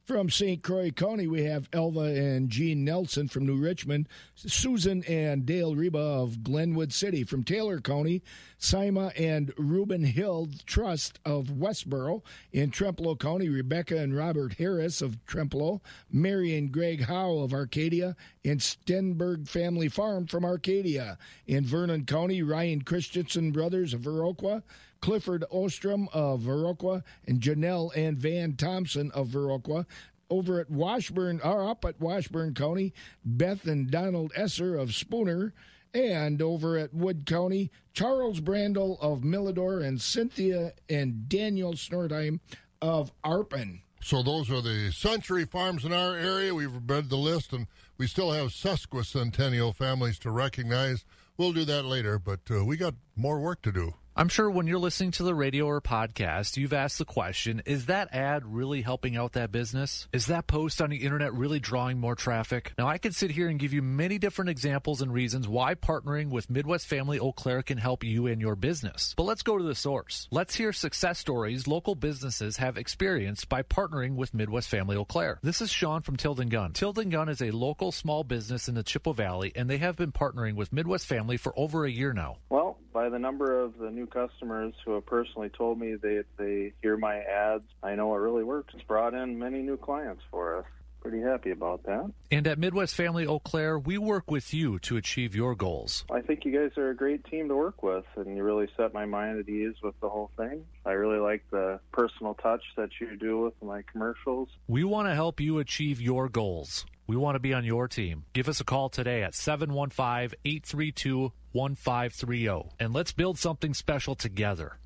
From Saint Croix County, we have Elva and Jean Nelson from New Richmond, Susan and Dale Reba of Glenwood City. From Taylor County, Sima and Reuben Hill Trust of Westboro. In Trempealeau County, Rebecca and Robert Harris of Trempealeau, Mary and Greg Howe of Arcadia, and Stenberg Family Farm from Arcadia. In Vernon County, Ryan Christensen Brothers of Viroqua, Clifford Ostrom of Viroqua, and Janelle and Van Thompson of Viroqua. Over at Washburn, or up at Washburn County, Beth and Donald Esser of Spooner. And over at Wood County, Charles Brandel of Millidor and Cynthia and Daniel Snortheim of Arpin. So those are the century farms in our area. We've read the list, and we still have sesquicentennial families to recognize. We'll do that later, but uh, we got more work to do. I'm sure when you're listening to the radio or podcast, you've asked the question, is that ad really helping out that business? Is that post on the internet really drawing more traffic? Now, I could sit here and give you many different examples and reasons why partnering with Midwest Family Eau Claire can help you and your business. But let's go to the source. Let's hear success stories local businesses have experienced by partnering with Midwest Family Eau Claire. This is Sean from Tilden Gunn. Tilden Gunn is a local small business in the Chippewa Valley, and they have been partnering with Midwest Family for over a year now. Well, by the number of the new customers who have personally told me they they hear my ads, I know it really works. It's brought in many new clients for us. Pretty happy about that. And at Midwest Family Eau Claire, we work with you to achieve your goals. I think you guys are a great team to work with, and you really set my mind at ease with the whole thing. I really like the personal touch that you do with my commercials. We want to help you achieve your goals. We want to be on your team. Give us a call today at seven one five, eight three two, one five three zero, and let's build something special together.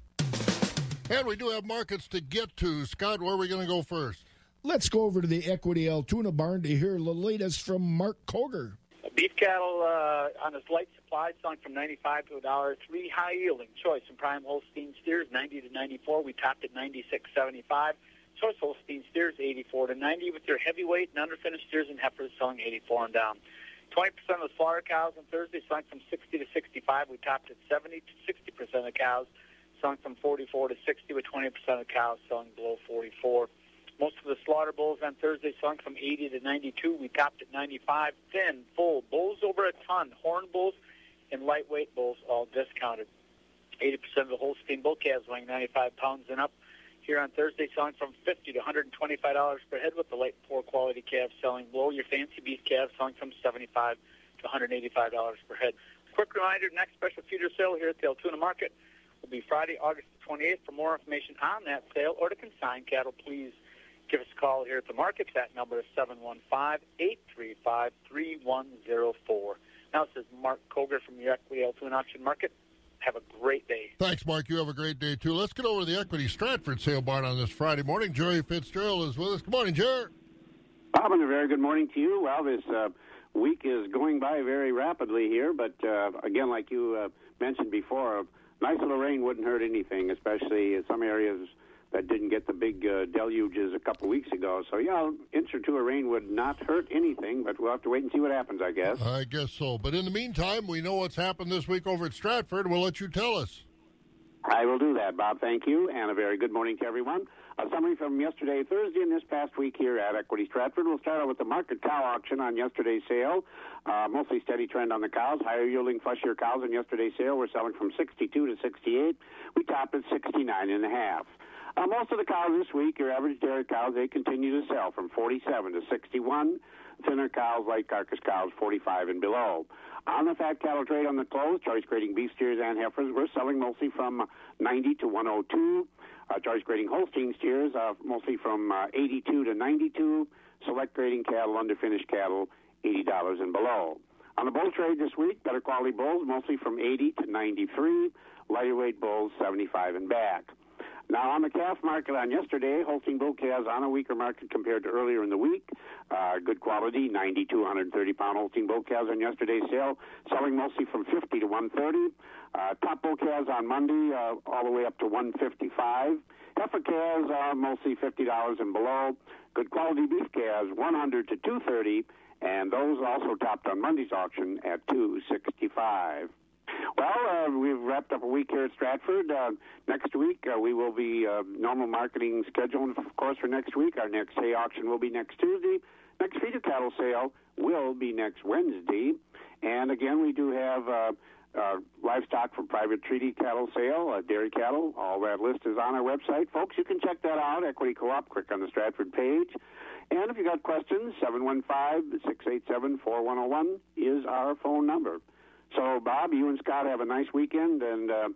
And we do have markets to get to. Scott, where are we going to go first? Let's go over to the Equity Altoona barn to hear the latest from Mark Koger. Beef cattle uh, on a slight supply, selling from ninety-five to a dollar. Three high-yielding choice and prime Holstein steers, ninety to ninety-four. We topped at ninety-six seventy-five. Choice Holstein steers, eighty-four to ninety. With your heavyweight and underfinished steers and heifers, selling eighty-four and down. twenty percent of the slaughter cows on Thursday selling from sixty to sixty-five. We topped at seventy to sixty percent of the cows selling from forty-four to sixty, with twenty percent of the cows selling below forty-four. Most of the slaughter bulls on Thursday selling from eighty to ninety-two. We topped at ninety-five. Thin, full, bulls over a ton, horn bulls, and lightweight bulls all discounted. eighty percent of the Holstein bull calves weighing ninety-five pounds and up here on Thursday selling from fifty to one hundred twenty-five dollars per head, with the light poor quality calves selling below. Your fancy beef calves selling from seventy-five dollars to one hundred eighty-five dollars per head. Quick reminder, next special feeder sale here at the Altoona Market will be Friday, August twenty-eighth. For more information on that sale or to consign cattle, please give us a call here at the market. That number is seven one five, eight three five, three one zero four. Now this is Mark Koger from your Equity Altoona Auction Market. Have a great day. Thanks, Mark. You have a great day, too. Let's get over to the Equity Stratford sale barn on this Friday morning. Jerry Fitzgerald is with us. Good morning, Jerry. Bob, and a very good morning to you. Well, this uh, week is going by very rapidly here, but, uh, again, like you uh, mentioned before, a nice little rain wouldn't hurt anything, especially in some areas that didn't get the big uh, deluges a couple weeks ago. So, yeah, an inch or two of rain would not hurt anything, but we'll have to wait and see what happens, I guess. I guess so. But in the meantime, we know what's happened this week over at Stratford. We'll let you tell us. I will do that, Bob. Thank you, and a very good morning to everyone. A summary from yesterday, Thursday, and this past week here at Equity Stratford. We'll start out with the market cow auction on yesterday's sale. Uh, mostly steady trend on the cows. Higher yielding, fleshier cows in yesterday's sale were selling from sixty-two to sixty-eight. We topped at sixty-nine and a half. Uh, most of the cows this week, your average dairy cows, they continue to sell from forty-seven to sixty-one. Thinner cows, light carcass cows, forty-five and below. On the fat cattle trade on the close, choice grading beef steers and heifers were selling mostly from ninety to one oh two. Uh, choice grading Holstein steers uh, mostly from uh, eighty-two to ninety-two. Select grading cattle, underfinished cattle, eighty dollars and below. On the bull trade this week, better quality bulls mostly from eighty to ninety-three. Lighter weight bulls, seventy-five and back. Now, on the calf market on yesterday, Holstein Bull calves on a weaker market compared to earlier in the week. Uh, good quality, ninety to one thirty pound Holstein Bull calves on yesterday's sale, selling mostly from fifty to one thirty. Uh, top bull calves on Monday, uh, all the way up to one fifty-five. Heifer calves are mostly fifty dollars and below. Good quality beef calves, one hundred to two thirty, and those also topped on Monday's auction at two sixty-five. Well, uh, we've wrapped up a week here at Stratford. Uh, next week, uh, we will be uh, normal marketing scheduled, of course, for next week. Our next hay auction will be next Tuesday. Next feeder cattle sale will be next Wednesday. And, again, we do have uh, uh, livestock for private treaty cattle sale, uh, dairy cattle. All that list is on our website. Folks, you can check that out, Equity Co-op. Click on the Stratford page. And if you got questions, seven one five, six eight seven, four one zero one is our phone number. So, Bob, you and Scott have a nice weekend, and uh,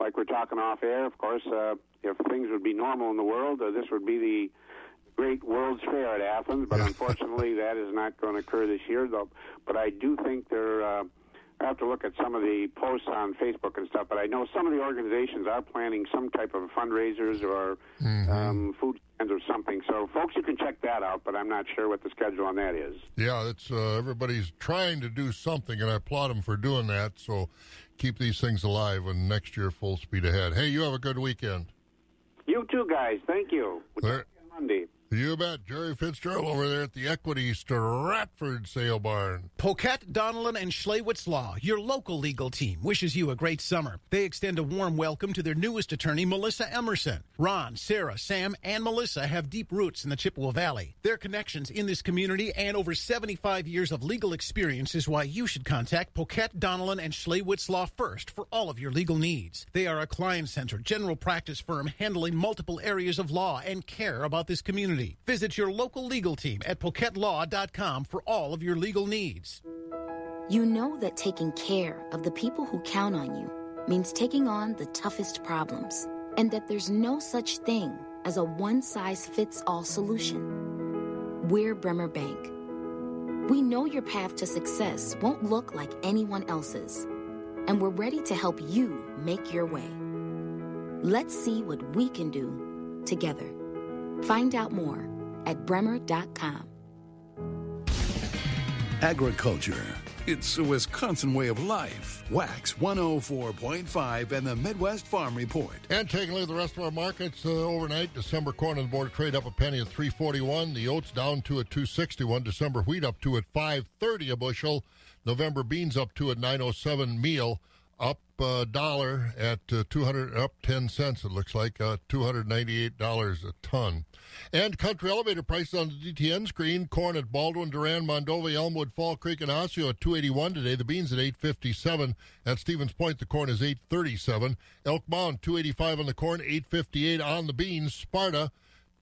like we're talking off air, of course, uh, if things would be normal in the world, uh, this would be the great World's Fair at Athens, but yeah. Unfortunately that is not going to occur this year, though. But I do think there, uh, I have to look at some of the posts on Facebook and stuff, but I know some of the organizations are planning some type of fundraisers or mm-hmm. um, food or something. So, folks, you can check that out, but I'm not sure what the schedule on that is. Yeah, it's uh, everybody's trying to do something, and I applaud them for doing that. So keep these things alive, and next year, full speed ahead. Hey, you have a good weekend. You too, guys. Thank you. We'll talk to you on Monday. You bet. Jerry Fitzgerald over there at the Equity Stratford Sale Barn. Poquette, Donnellan, and Schlewitz Law, your local legal team, wishes you a great summer. They extend a warm welcome to their newest attorney, Melissa Emerson. Ron, Sarah, Sam, and Melissa have deep roots in the Chippewa Valley. Their connections in this community and over seventy-five years of legal experience is why you should contact Poquette, Donnellan, and Schlewitz Law first for all of your legal needs. They are a client-centered general practice firm handling multiple areas of law and care about this community. Visit your local legal team at Poquette Law dot com for all of your legal needs. You know that taking care of the people who count on you means taking on the toughest problems, and that there's no such thing as a one-size-fits-all solution. We're Bremer Bank. We know your path to success won't look like anyone else's, and we're ready to help you make your way. Let's see what we can do together. Find out more at Bremer dot com. Agriculture. It's a Wisconsin way of life. Wax one oh four point five and the Midwest Farm Report. And taking a look at the rest of our markets uh, overnight. December corn on the board of trade up a penny at three forty-one. The oats down to at two sixty-one. December wheat up to at five thirty a bushel. November beans up to at nine oh seven meal. Up a dollar at uh, two hundred, up ten cents, it looks like, uh, two hundred ninety-eight dollars a ton. And country elevator prices on the D T N screen. Corn at Baldwin, Duran, Mondovi, Elmwood, Fall Creek, and Osseo at two eighty-one today. The beans at eight fifty-seven. At Stevens Point, the corn is eight thirty-seven. Elk Mound, two eighty-five on the corn, eight fifty-eight on the beans. Sparta,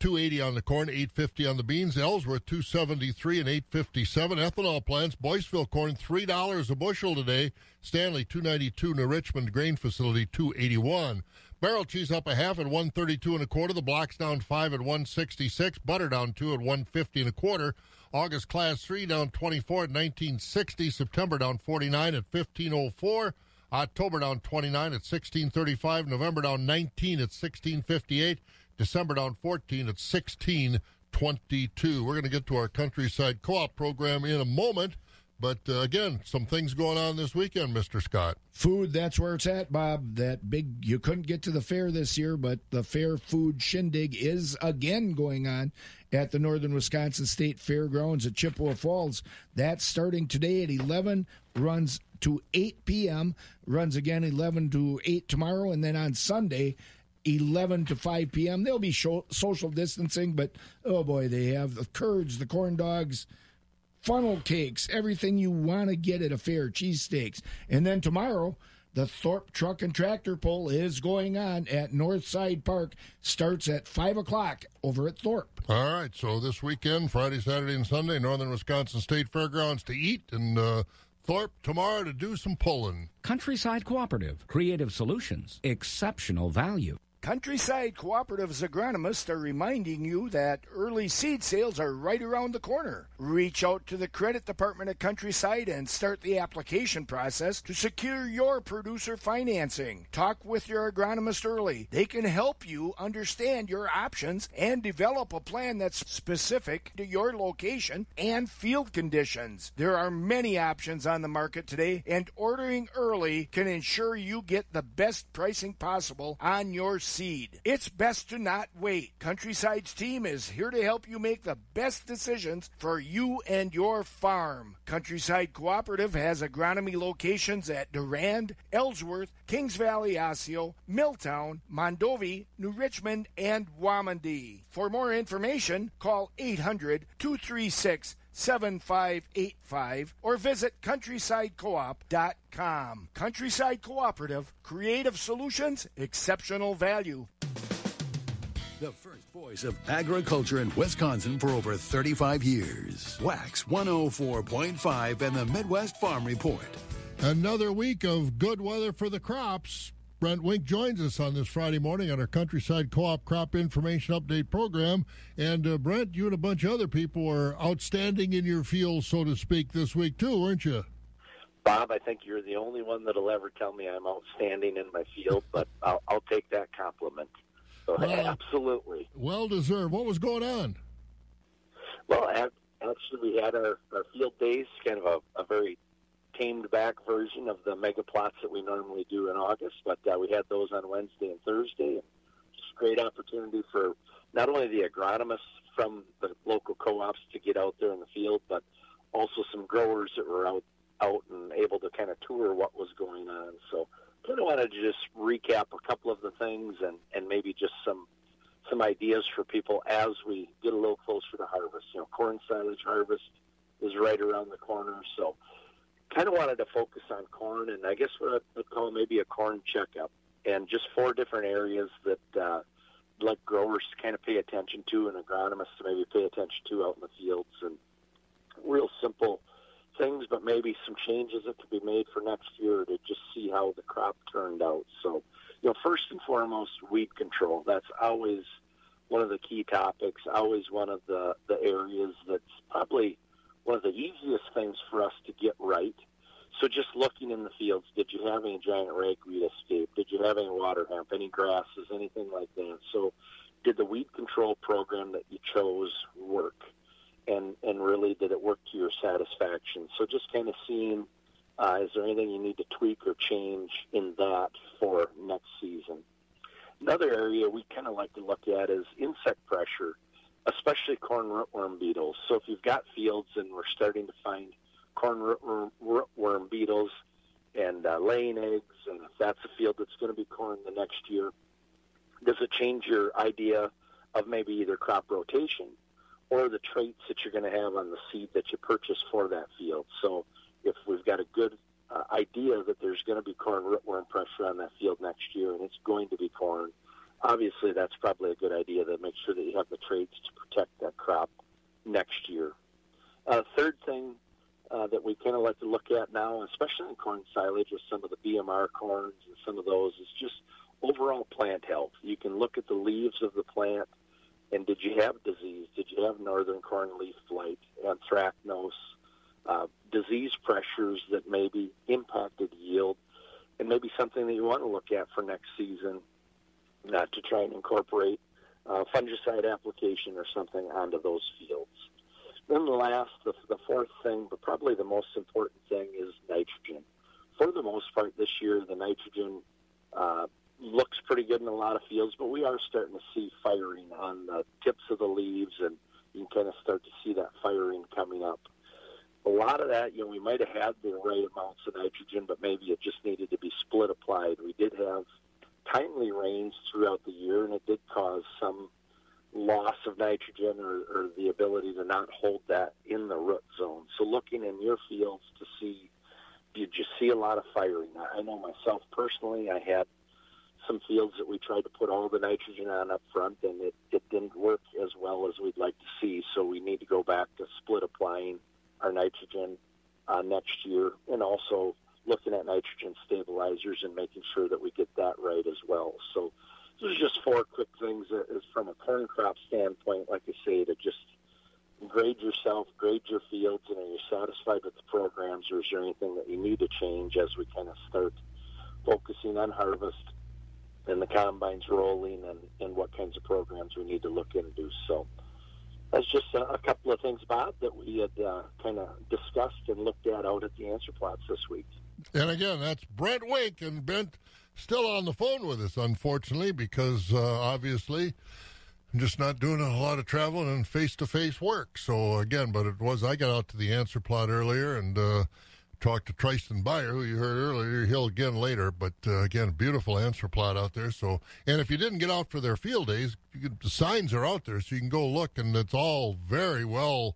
two eighty on the corn, eight fifty on the beans. Ellsworth, two seventy-three and eight fifty-seven. Ethanol plants, Boyceville corn, three dollars a bushel today. Stanley, two ninety-two. New Richmond grain facility, two eighty-one. Barrel cheese up a half at one thirty-two and a quarter. The blocks down five at one sixty-six. Butter down two at one fifty and a quarter. August class three down twenty-four at nineteen sixty. September down forty-nine at fifteen oh four. October down twenty-nine at sixteen thirty-five. November down nineteen at sixteen fifty-eight. December down fourteen at sixteen twenty-two. We're going to get to our Countryside Co-op program in a moment. But, uh, again, some things going on this weekend, Mister Scott. Food, that's where it's at, Bob. That big, you couldn't get to the fair this year, but the fair food shindig is again going on at the Northern Wisconsin State Fairgrounds at Chippewa Falls. That's starting today at eleven, runs to eight p.m., runs again eleven to eight tomorrow, and then on Sunday, eleven to five p.m. They'll be show, social distancing, but, oh, boy, they have the curds, the corn dogs, funnel cakes, everything you want to get at a fair, cheesesteaks. And then tomorrow, the Thorp Truck and Tractor Pull is going on at Northside Park. Starts at five o'clock over at Thorp. All right, so this weekend, Friday, Saturday, and Sunday, Northern Wisconsin State Fairgrounds to eat and uh Thorp tomorrow to do some pulling. Countryside Cooperative. Creative solutions. Exceptional value. Countryside Cooperative's agronomists are reminding you that early seed sales are right around the corner. Reach out to the credit department at Countryside and start the application process to secure your producer financing. Talk with your agronomist early. They can help you understand your options and develop a plan that's specific to your location and field conditions. There are many options on the market today, and ordering early can ensure you get the best pricing possible on your seed. It's best to not wait. Countryside's team is here to help you make the best decisions for you and your farm. Countryside Cooperative has agronomy locations at Durand, Ellsworth, Kings Valley, Osseo, Milltown, Mondovi, New Richmond, and Wamandee. For more information, call eight hundred, two three six, seven five eight five or visit countryside co op dot com. Countryside Cooperative, creative solutions, exceptional value. The first voice of agriculture in Wisconsin for over thirty-five years. Wax one oh four point five and the Midwest Farm Report. Another week of good weather for the crops. Brent Wink joins us on this Friday morning on our Countryside Co-op Crop Information Update program. And, uh, Brent, you and a bunch of other people were outstanding in your field, so to speak, this week too, weren't you? Bob, I think you're the only one that'll ever tell me I'm outstanding in my field, but I'll, I'll take that compliment. So, well, absolutely. Well-deserved. What was going on? Well, actually, we had our, our field days, kind of a, a very tamed back version of the mega plots that we normally do in August, but uh, we had those on Wednesday and Thursday. And just great opportunity for not only the agronomists from the local co-ops to get out there in the field, but also some growers that were out, out and able to kind of tour what was going on. So kind of wanted to just recap a couple of the things and, and maybe just some some ideas for people as we get a little closer to harvest. You know, corn silage harvest is right around the corner, so kind of wanted to focus on corn, and I guess what I'd call maybe a corn checkup, and just four different areas that uh, like growers to kind of pay attention to and agronomists to maybe pay attention to out in the fields, and real simple things, but maybe some changes that could be made for next year to just see how the crop turned out. So, you know, first and foremost, weed control. That's always one of the key topics, always one of the, the areas that's probably one of the easiest things for us to get right. So just looking in the fields, did you have any giant ragweed escape? Did you have any water hemp, any grasses, anything like that? So did the weed control program that you chose work? And, and really, did it work to your satisfaction? So just kind of seeing, uh, is there anything you need to tweak or change in that for next season? Another area we kind of like to look at is insect pressure, especially corn rootworm beetles. So if you've got fields and we're starting to find corn rootworm, rootworm beetles and uh, laying eggs, and if that's a field that's going to be corn the next year, does it change your idea of maybe either crop rotation or the traits that you're going to have on the seed that you purchase for that field? So if we've got a good uh, idea that there's going to be corn rootworm pressure on that field next year and it's going to be corn, obviously, that's probably a good idea to make sure that you have the traits to protect that crop next year. Uh, third thing uh, that we kind of like to look at now, especially in corn silage with some of the B M R corns and some of those, is just overall plant health. You can look at the leaves of the plant, and did you have disease? Did you have northern corn leaf blight, anthracnose, uh, disease pressures that maybe impacted yield, and maybe something that you want to look at for next season? Not to try and incorporate uh, fungicide application or something onto those fields. Then the last, the, the fourth thing, but probably the most important thing, is nitrogen. For the most part this year, the nitrogen uh, looks pretty good in a lot of fields, but we are starting to see firing on the tips of the leaves, and you can kind of start to see that firing coming up. A lot of that, you know, we might have had the right amounts of nitrogen, but maybe it just needed to be split applied. We did have timely rains throughout the year, and it did cause some loss of nitrogen or, or the ability to not hold that in the root zone. So looking in your fields to see, did you see a lot of firing? I know myself personally, I had some fields that we tried to put all the nitrogen on up front, and it, it didn't work as well as we'd like to see, so we need to go back to split applying our nitrogen uh, next year, and also looking at nitrogen stabilizers and making sure that we get that right as well. So So there's just four quick things that is from a corn crop standpoint, like I say, to just grade yourself, grade your fields, and are you satisfied with the programs, or is there anything that you need to change as we kind of start focusing on harvest and the combines rolling and, and what kinds of programs we need to look into. So that's just a, a couple of things, Bob, that we had uh, kind of discussed and looked at out at the answer plots this week. And again, that's Brent Wake, and Brent still on the phone with us, unfortunately, because uh, obviously I'm just not doing a lot of traveling and face-to-face work. So again, but it was, I got out to the answer plot earlier and uh, talked to Tristan Beyer, who you heard earlier. He'll again later, but uh, again, beautiful answer plot out there. So, and if you didn't get out for their field days, you could, the signs are out there, so you can go look, and it's all very well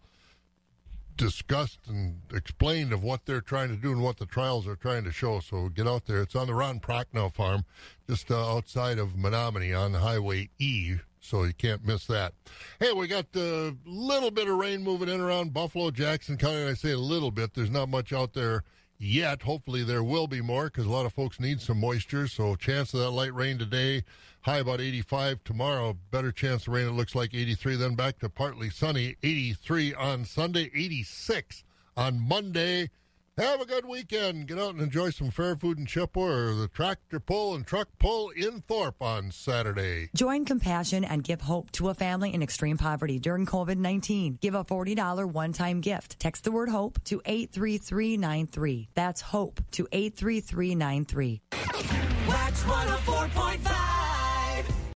discussed and explained of what they're trying to do and what the trials are trying to show. So get out there. It's on the Ron Prochnow farm, just uh, outside of Menominee on Highway E, so you can't miss that. Hey, we got a little bit of rain moving in around Buffalo, Jackson County. I say a little bit. There's not much out there yet. Hopefully there will be more, because a lot of folks need some moisture. So chance of that light rain today, high about eighty-five. Tomorrow, better chance of rain, it looks like eighty-three. Then back to partly sunny, eighty-three on Sunday, eighty-six on Monday. Have a good weekend. Get out and enjoy some fair food in Chippewa or the tractor pull and truck pull in Thorp on Saturday. Join Compassion and give hope to a family in extreme poverty during COVID nineteen. Give a forty dollars one-time gift. Text the word HOPE to eight three three nine three. That's HOPE to eight three three nine three. Wax one oh four point five.